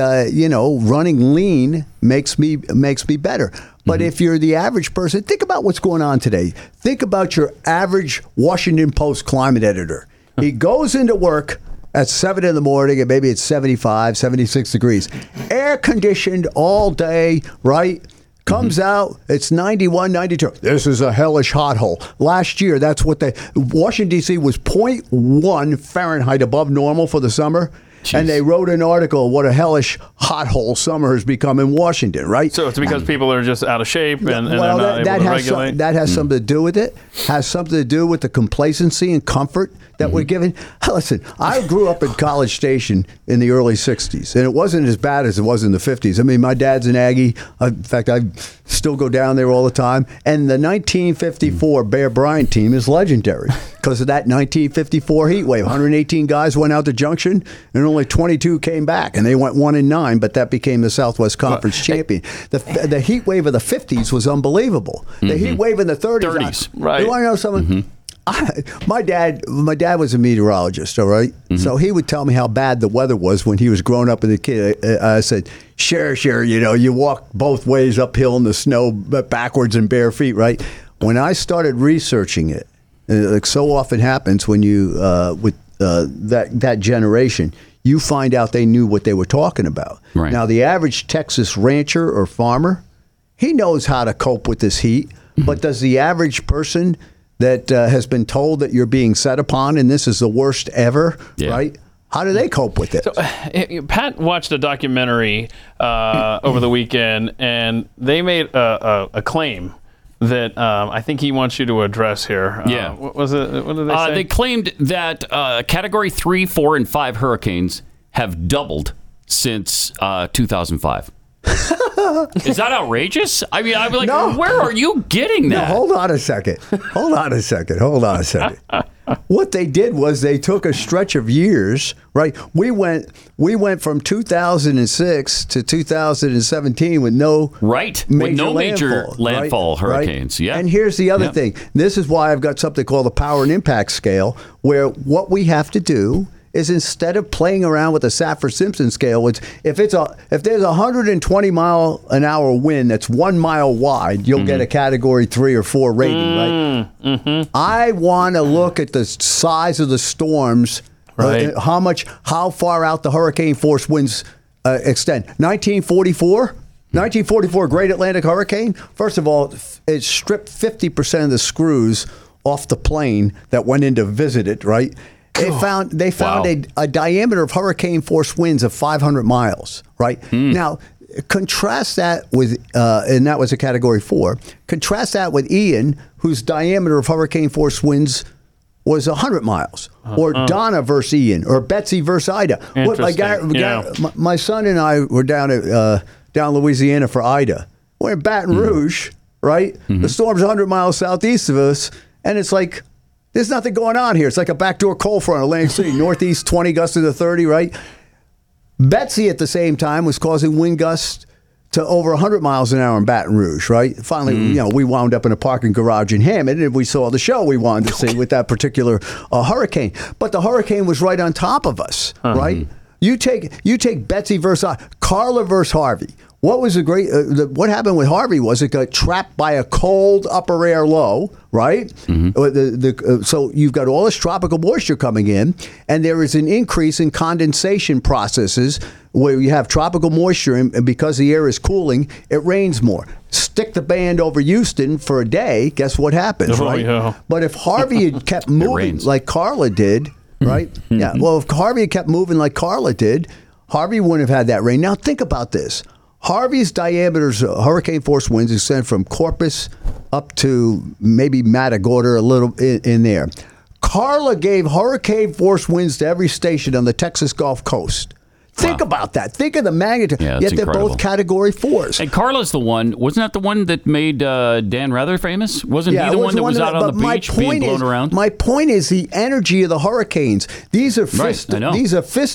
running lean makes me better. But if you're the average person, think about what's going on today. Think about your average Washington Post climate editor. He goes into work at 7 in the morning, and maybe it's 75, 76 degrees. Air conditioned all day, right? Comes out, it's 91, 92. This is a hellish hothole. Last year, that's what Washington, D.C. was 0.1 Fahrenheit above normal for the summer. Jeez. And they wrote an article, what a hellish hothole summer has become in Washington, right? So it's because people are just out of shape and well, they're not able to regulate? That has something to do with it. Has something to do with the complacency and comfort that we're given. Listen, I grew up in College Station in the early 60s, and it wasn't as bad as it was in the 50s. I mean, my dad's an Aggie. In fact, I still go down there all the time. And the 1954 Bear Bryant team is legendary because of that 1954 heat wave. 118 guys went out to Junction, and only 22 came back, and they went 1-9, but that became the Southwest Conference champion. The heat wave of the 50s was unbelievable. The heat wave in the 30s. Right. You want to know something? My dad was a meteorologist, all right? So he would tell me how bad the weather was when he was growing up as a kid. I said, sure, you walk both ways uphill in the snow, but backwards and bare feet, right? When I started researching it, like so often happens when you, that generation, you find out they knew what they were talking about. Right. Now, the average Texas rancher or farmer, he knows how to cope with this heat, but does the average person that has been told that you're being set upon, and this is the worst ever, right? How do they cope with it? So, Pat watched a documentary over the weekend, and they made a claim that I think he wants you to address here. Yeah. What was it? What did they say? They claimed that Category 3, 4, and 5 hurricanes have doubled since 2005. Is that outrageous? I mean, I'd be like, no. Where are you getting that? No, hold on a second. What they did was they took a stretch of years, right? We went from 2006 to 2017 with no major landfall hurricanes. Right? Yeah. And here's the other thing. This is why I've got something called the power and impact scale, where what we have to do is, instead of playing around with the Saffir-Simpson scale, which if there's a 120 mile an hour wind that's 1 mile wide, you'll get a Category 3 or 4 rating, right? Mm-hmm. I want to look at the size of the storms, right? How far out the hurricane force winds extend. 1944 Great Atlantic Hurricane. First of all, it stripped 50% of the screws off the plane that went in to visit it, right? They found a diameter of hurricane force winds of 500 miles, right? Mm. Now, contrast that with, and that was a Category 4, contrast that with Ian, whose diameter of hurricane force winds was 100 miles, or Donna versus Ian, or Betsy versus Ida. My son and I were down Louisiana for Ida. We're in Baton Rouge, right? Mm-hmm. The storm's 100 miles southeast of us, and it's like, there's nothing going on here. It's like a backdoor cold front, Atlantic City, northeast 20 gusts to 30, right? Betsy at the same time was causing wind gusts to over 100 miles an hour in Baton Rouge, right? Finally, we wound up in a parking garage in Hammond, and we saw the show we wanted to see with that particular hurricane. But the hurricane was right on top of us, right? You take Betsy versus Carla versus Harvey. What was what happened with Harvey was it got trapped by a cold upper air low, right? Mm-hmm. So you've got all this tropical moisture coming in, and there is an increase in condensation processes where you have tropical moisture, and because the air is cooling, it rains more. Stick the band over Houston for a day, guess what happens, right? But if Harvey had kept moving like Carla did, right? Yeah. Well, if Harvey had kept moving like Carla did, Harvey wouldn't have had that rain. Now think about this. Harvey's diameters, hurricane force winds extend from Corpus up to maybe Matagorda, a little in there. Carla gave hurricane force winds to every station on the Texas Gulf Coast. Think about that. Think of the magnitude. Yeah, yet they're both Category 4s. And Carla's the one, wasn't that the one that made Dan Rather famous? Wasn't he the one that was out on the beach being blown around? My point is the energy of the hurricanes. These are fist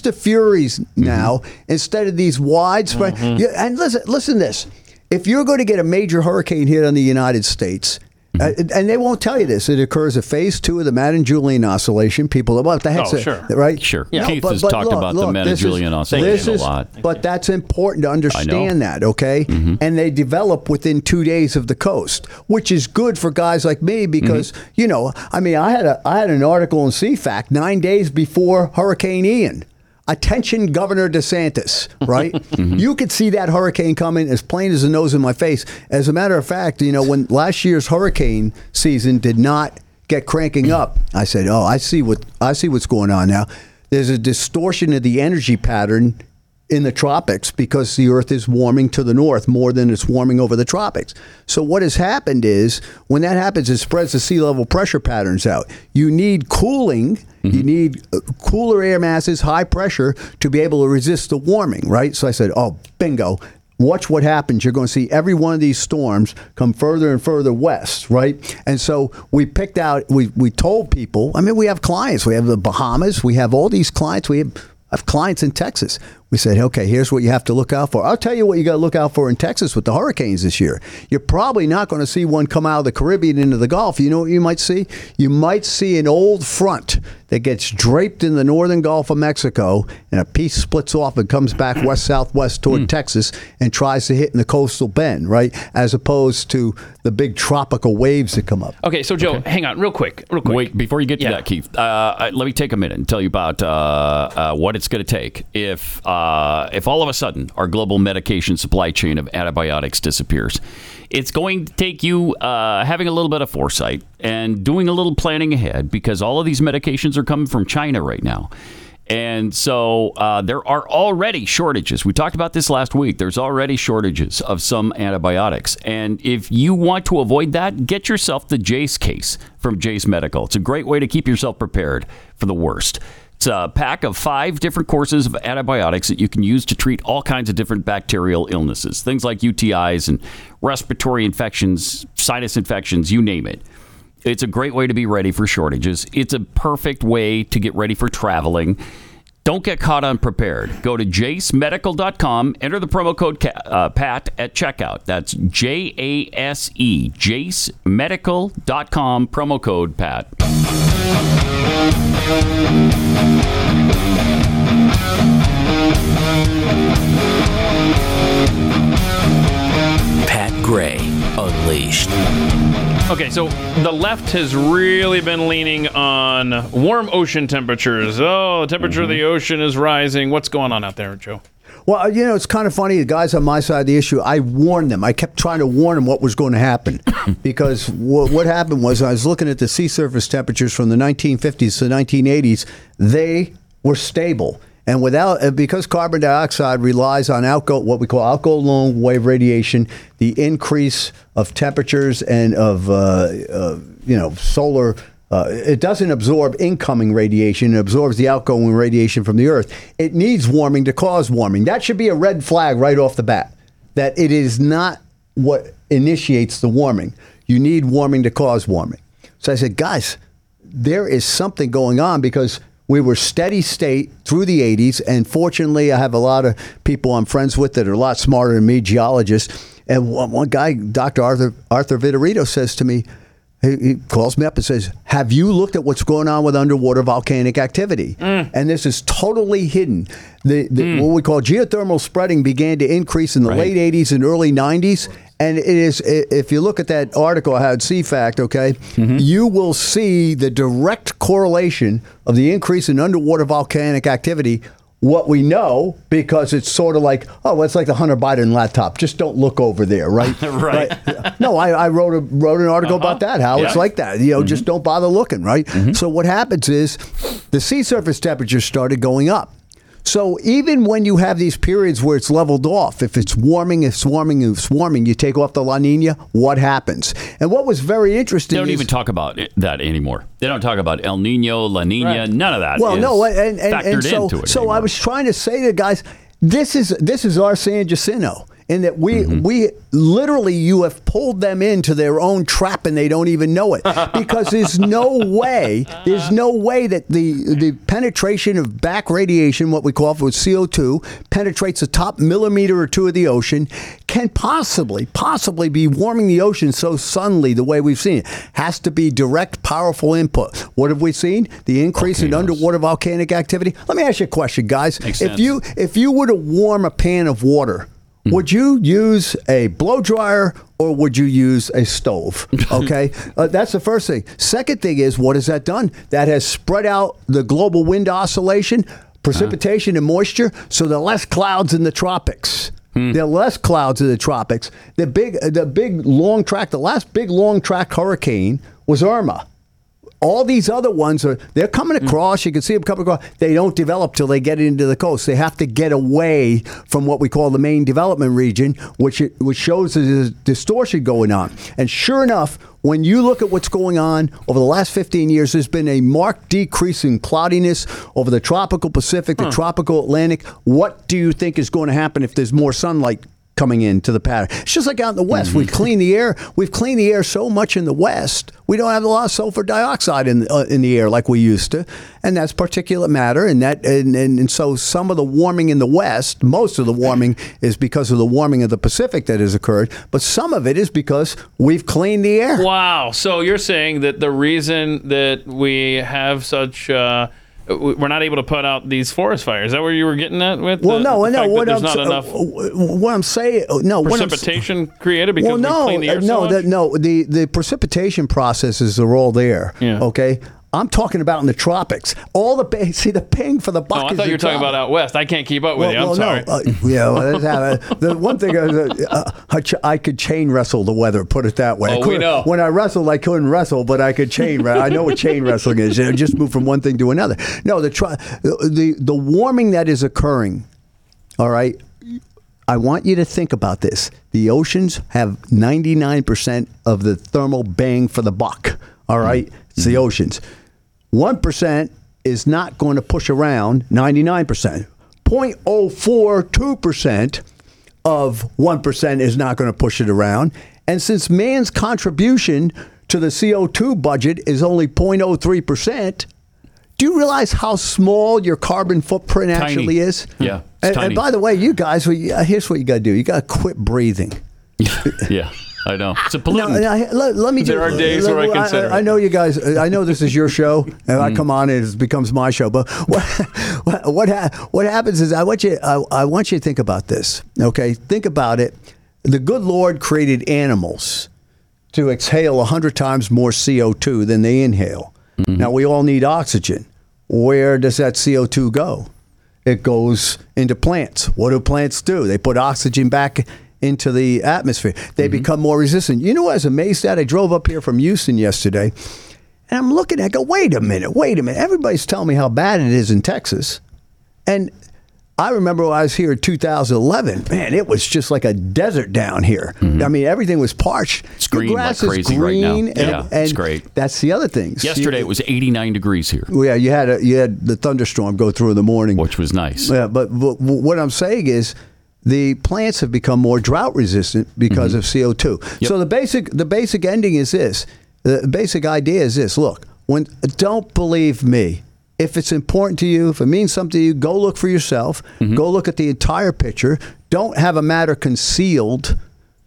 of furies now instead of these widespread. Mm-hmm. And listen to this. If you're going to get a major hurricane hit on the United States, and they won't tell you this. It occurs at Phase 2 of the Madden-Julian oscillation. People are what the heck? Right? Sure. Yeah. No, Keith has talked about the Madden-Julian oscillation a lot. But that's important to understand that, okay? Mm-hmm. And they develop within 2 days of the coast, which is good for guys like me because, I had an article in CFAC 9 days before Hurricane Ian. Attention, Governor DeSantis, right? You could see that hurricane coming as plain as the nose in my face. As a matter of fact, when last year's hurricane season did not get cranking up, I said, I see what's going on now. There's a distortion of the energy pattern in the tropics because the earth is warming to the north more than it's warming over the tropics. So what has happened is when that happens, it spreads the sea level pressure patterns out. You need cooling. Mm-hmm. You need cooler air masses, high pressure to be able to resist the warming, right? So I said, bingo. Watch what happens. You're going to see every one of these storms come further and further west, right? And so we picked out, we told people, I mean, we have clients. We have the Bahamas. We have all these clients. I have clients in Texas. We said, okay, here's what you have to look out for. I'll tell you what you got to look out for in Texas with the hurricanes this year. You're probably not going to see one come out of the Caribbean into the Gulf. You know what you might see? You might see an old front that gets draped in the northern Gulf of Mexico, and a piece splits off and comes back west-southwest toward Texas and tries to hit in the coastal bend, right, as opposed to the big tropical waves that come up. Okay, so Joe, hang on real quick. Wait, before you get to that, Keith, let me take a minute and tell you about what it's going to take if all of a sudden our global medication supply chain of antibiotics disappears. It's going to take you having a little bit of foresight and doing a little planning ahead because all of these medications are coming from China right now. And so there are already shortages. We talked about this last week. There's already shortages of some antibiotics. And if you want to avoid that, get yourself the Jace case from Jace Medical. It's a great way to keep yourself prepared for the worst. It's a pack of 5 different courses of antibiotics that you can use to treat all kinds of different bacterial illnesses. Things like UTIs and respiratory infections, sinus infections, you name it. It's a great way to be ready for shortages. It's a perfect way to get ready for traveling. Don't get caught unprepared. Go to jacemedical.com. Enter the promo code PAT at checkout. That's J-A-S-E, jacemedical.com, promo code PAT. Pat Gray, Unleashed. Okay, so the left has really been leaning on warm ocean temperatures. Oh, the temperature of the ocean is rising. What's going on out there, Joe? Well, you know, it's kind of funny. The guys on my side of the issue, I warned them. I kept trying to warn them what was going to happen. Because what happened was I was looking at the sea surface temperatures from the 1950s to the 1980s. They were stable. And because carbon dioxide relies on what we call outgoing long wave radiation, the increase of temperatures and of solar, it doesn't absorb incoming radiation. It absorbs the outgoing radiation from the Earth. It needs warming to cause warming. That should be a red flag right off the bat, that it is not what initiates the warming. You need warming to cause warming. So I said, guys, there is something going on, because we were steady state through the 80s, and fortunately, I have a lot of people I'm friends with that are a lot smarter than me, geologists. And one guy, Dr. Arthur Vitorito, says to me, he calls me up and says, have you looked at what's going on with underwater volcanic activity? And this is totally hidden. What we call geothermal spreading began to increase in the late 80s and early 90s. And it is, if you look at that article I had, CFACT, you will see the direct correlation of the increase in underwater volcanic activity. What we know, because it's sort of like, it's like the Hunter Biden laptop. Just don't look over there, right? Right. No, I wrote an article about that, how it's like that. Just don't bother looking, right? So what happens is the sea surface temperature started going up. So even when you have these periods where it's leveled off, if it's warming, you take off the La Nina, what happens? And what was very interesting is... They don't even talk about that anymore. They don't talk about El Nino, La Nina, none of that. Well, no, and so, into it I was trying to say to guys, this is our San Jacinto, in that we literally, you have pulled them into their own trap and they don't even know it, because there's no way that the penetration of back radiation, what we call it with CO2, penetrates the top millimeter or two of the ocean, can possibly be warming the ocean so suddenly the way we've seen it. Has to be direct, powerful input. What have we seen? The increase in underwater volcanic activity. Let me ask you a question, guys. If you were to warm a pan of water, would you use a blow dryer or would you use a stove? Okay, that's the first thing. Second thing is, what has that done? That has spread out the global wind oscillation, precipitation and moisture, so there are less clouds in the tropics. The last big long track hurricane was Irma. All these other ones, they're coming across. You can see them coming across. They don't develop till they get into the coast. They have to get away from what we call the main development region, which shows there's a distortion going on. And sure enough, when you look at what's going on over the last 15 years, there's been a marked decrease in cloudiness over the tropical Pacific, the tropical Atlantic. What do you think is going to happen if there's more sunlight coming into the pattern? It's just like out in the West. We've cleaned the air so much in the West. We don't have a lot of sulfur dioxide in the air like we used to, and that's particulate matter. And so some of the warming in the West, most of the warming is because of the warming of the Pacific that has occurred, but some of it is because we've cleaned the air. Wow. So you're saying that the reason that we have such we're not able to put out these forest fires. Is that where you were getting at with? Well, no. Precipitation created because we clean the air so much? The precipitation processes are all there. Yeah. Okay. I'm talking about in the tropics. All the the ping for the buck. Oh, I thought you were talking about out west. I can't keep up with you. I'm sorry. No. The one thing I could chain wrestle the weather. Put it that way. Oh, we know. When I wrestled, I couldn't wrestle, but I could chain. I know what chain wrestling is. You know, just move from one thing to another. No, the warming that is occurring. All right. I want you to think about this. The oceans have 99% of the thermal bang for the buck. All right. Mm-hmm. It's the oceans. 1% is not going to push around 99%. 0.042% of 1% is not going to push it around. And since man's contribution to the CO2 budget is only 0.03%, do you realize how small your carbon footprint actually is? Yeah. And by the way, you guys, here's what you got to do. You got to quit breathing. Yeah. I know. It's a pollutant. There are days where I consider it. I know you guys, I know this is your show, and I come on and it becomes my show, but what happens is I want you to think about this, okay? Think about it. The good Lord created animals to exhale 100 times more CO2 than they inhale. Mm-hmm. Now, we all need oxygen. Where does that CO2 go? It goes into plants. What do plants do? They put oxygen back into the atmosphere. They become more resistant. You know what I was amazed at? I drove up here from Houston yesterday, and I'm looking, I go, wait a minute. Everybody's telling me how bad it is in Texas. And I remember when I was here in 2011, man, it was just like a desert down here. Mm-hmm. I mean, everything was parched. It's green, the grass like crazy is green right now. And it's great. That's the other thing. Yesterday it was 89 degrees here. Yeah, you had the thunderstorm go through in the morning, which was nice. Yeah, but what I'm saying is, the plants have become more drought resistant because of CO2. Yep. So the basic ending is this. The basic idea is this. Look, don't believe me. If it's important to you, if it means something to you, go look for yourself. Mm-hmm. Go look at the entire picture. Don't have a matter concealed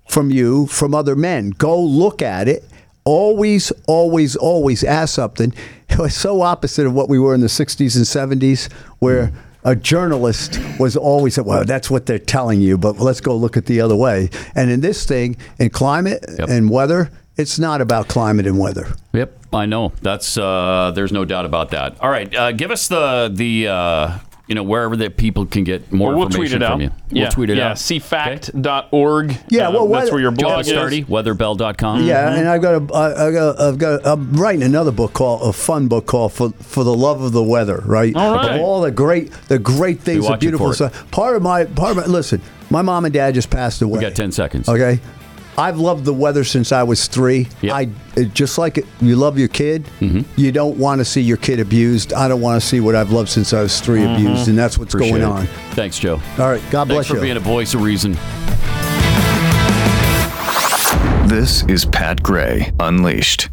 from you, from other men. Go look at it. Always, always, always ask something. It was so opposite of what we were in the 60s and 70s where... a journalist was always, well, that's what they're telling you, but let's go look at the other way. And in this thing, in climate and weather, it's not about climate and weather. Yep, I know. That's there's no doubt about that. All right, give us the you know, wherever that people can get more information from you. We'll tweet it out. Cfact.org. Yeah, well, that's where your blog is. Weatherbell.com. Yeah, and I'm writing another book called For the Love of the Weather, right? All right. About all the great things, the beautiful stuff. Part of my listen, my mom and dad just passed away. We got 10 seconds. Okay. I've loved the weather since I was 3. Yep. Just like you love your kid, you don't want to see your kid abused. I don't want to see what I've loved since I was 3 abused, and that's what's going on. Thanks, Joe. All right, God bless you. Thanks for being a voice of reason. This is Pat Gray Unleashed.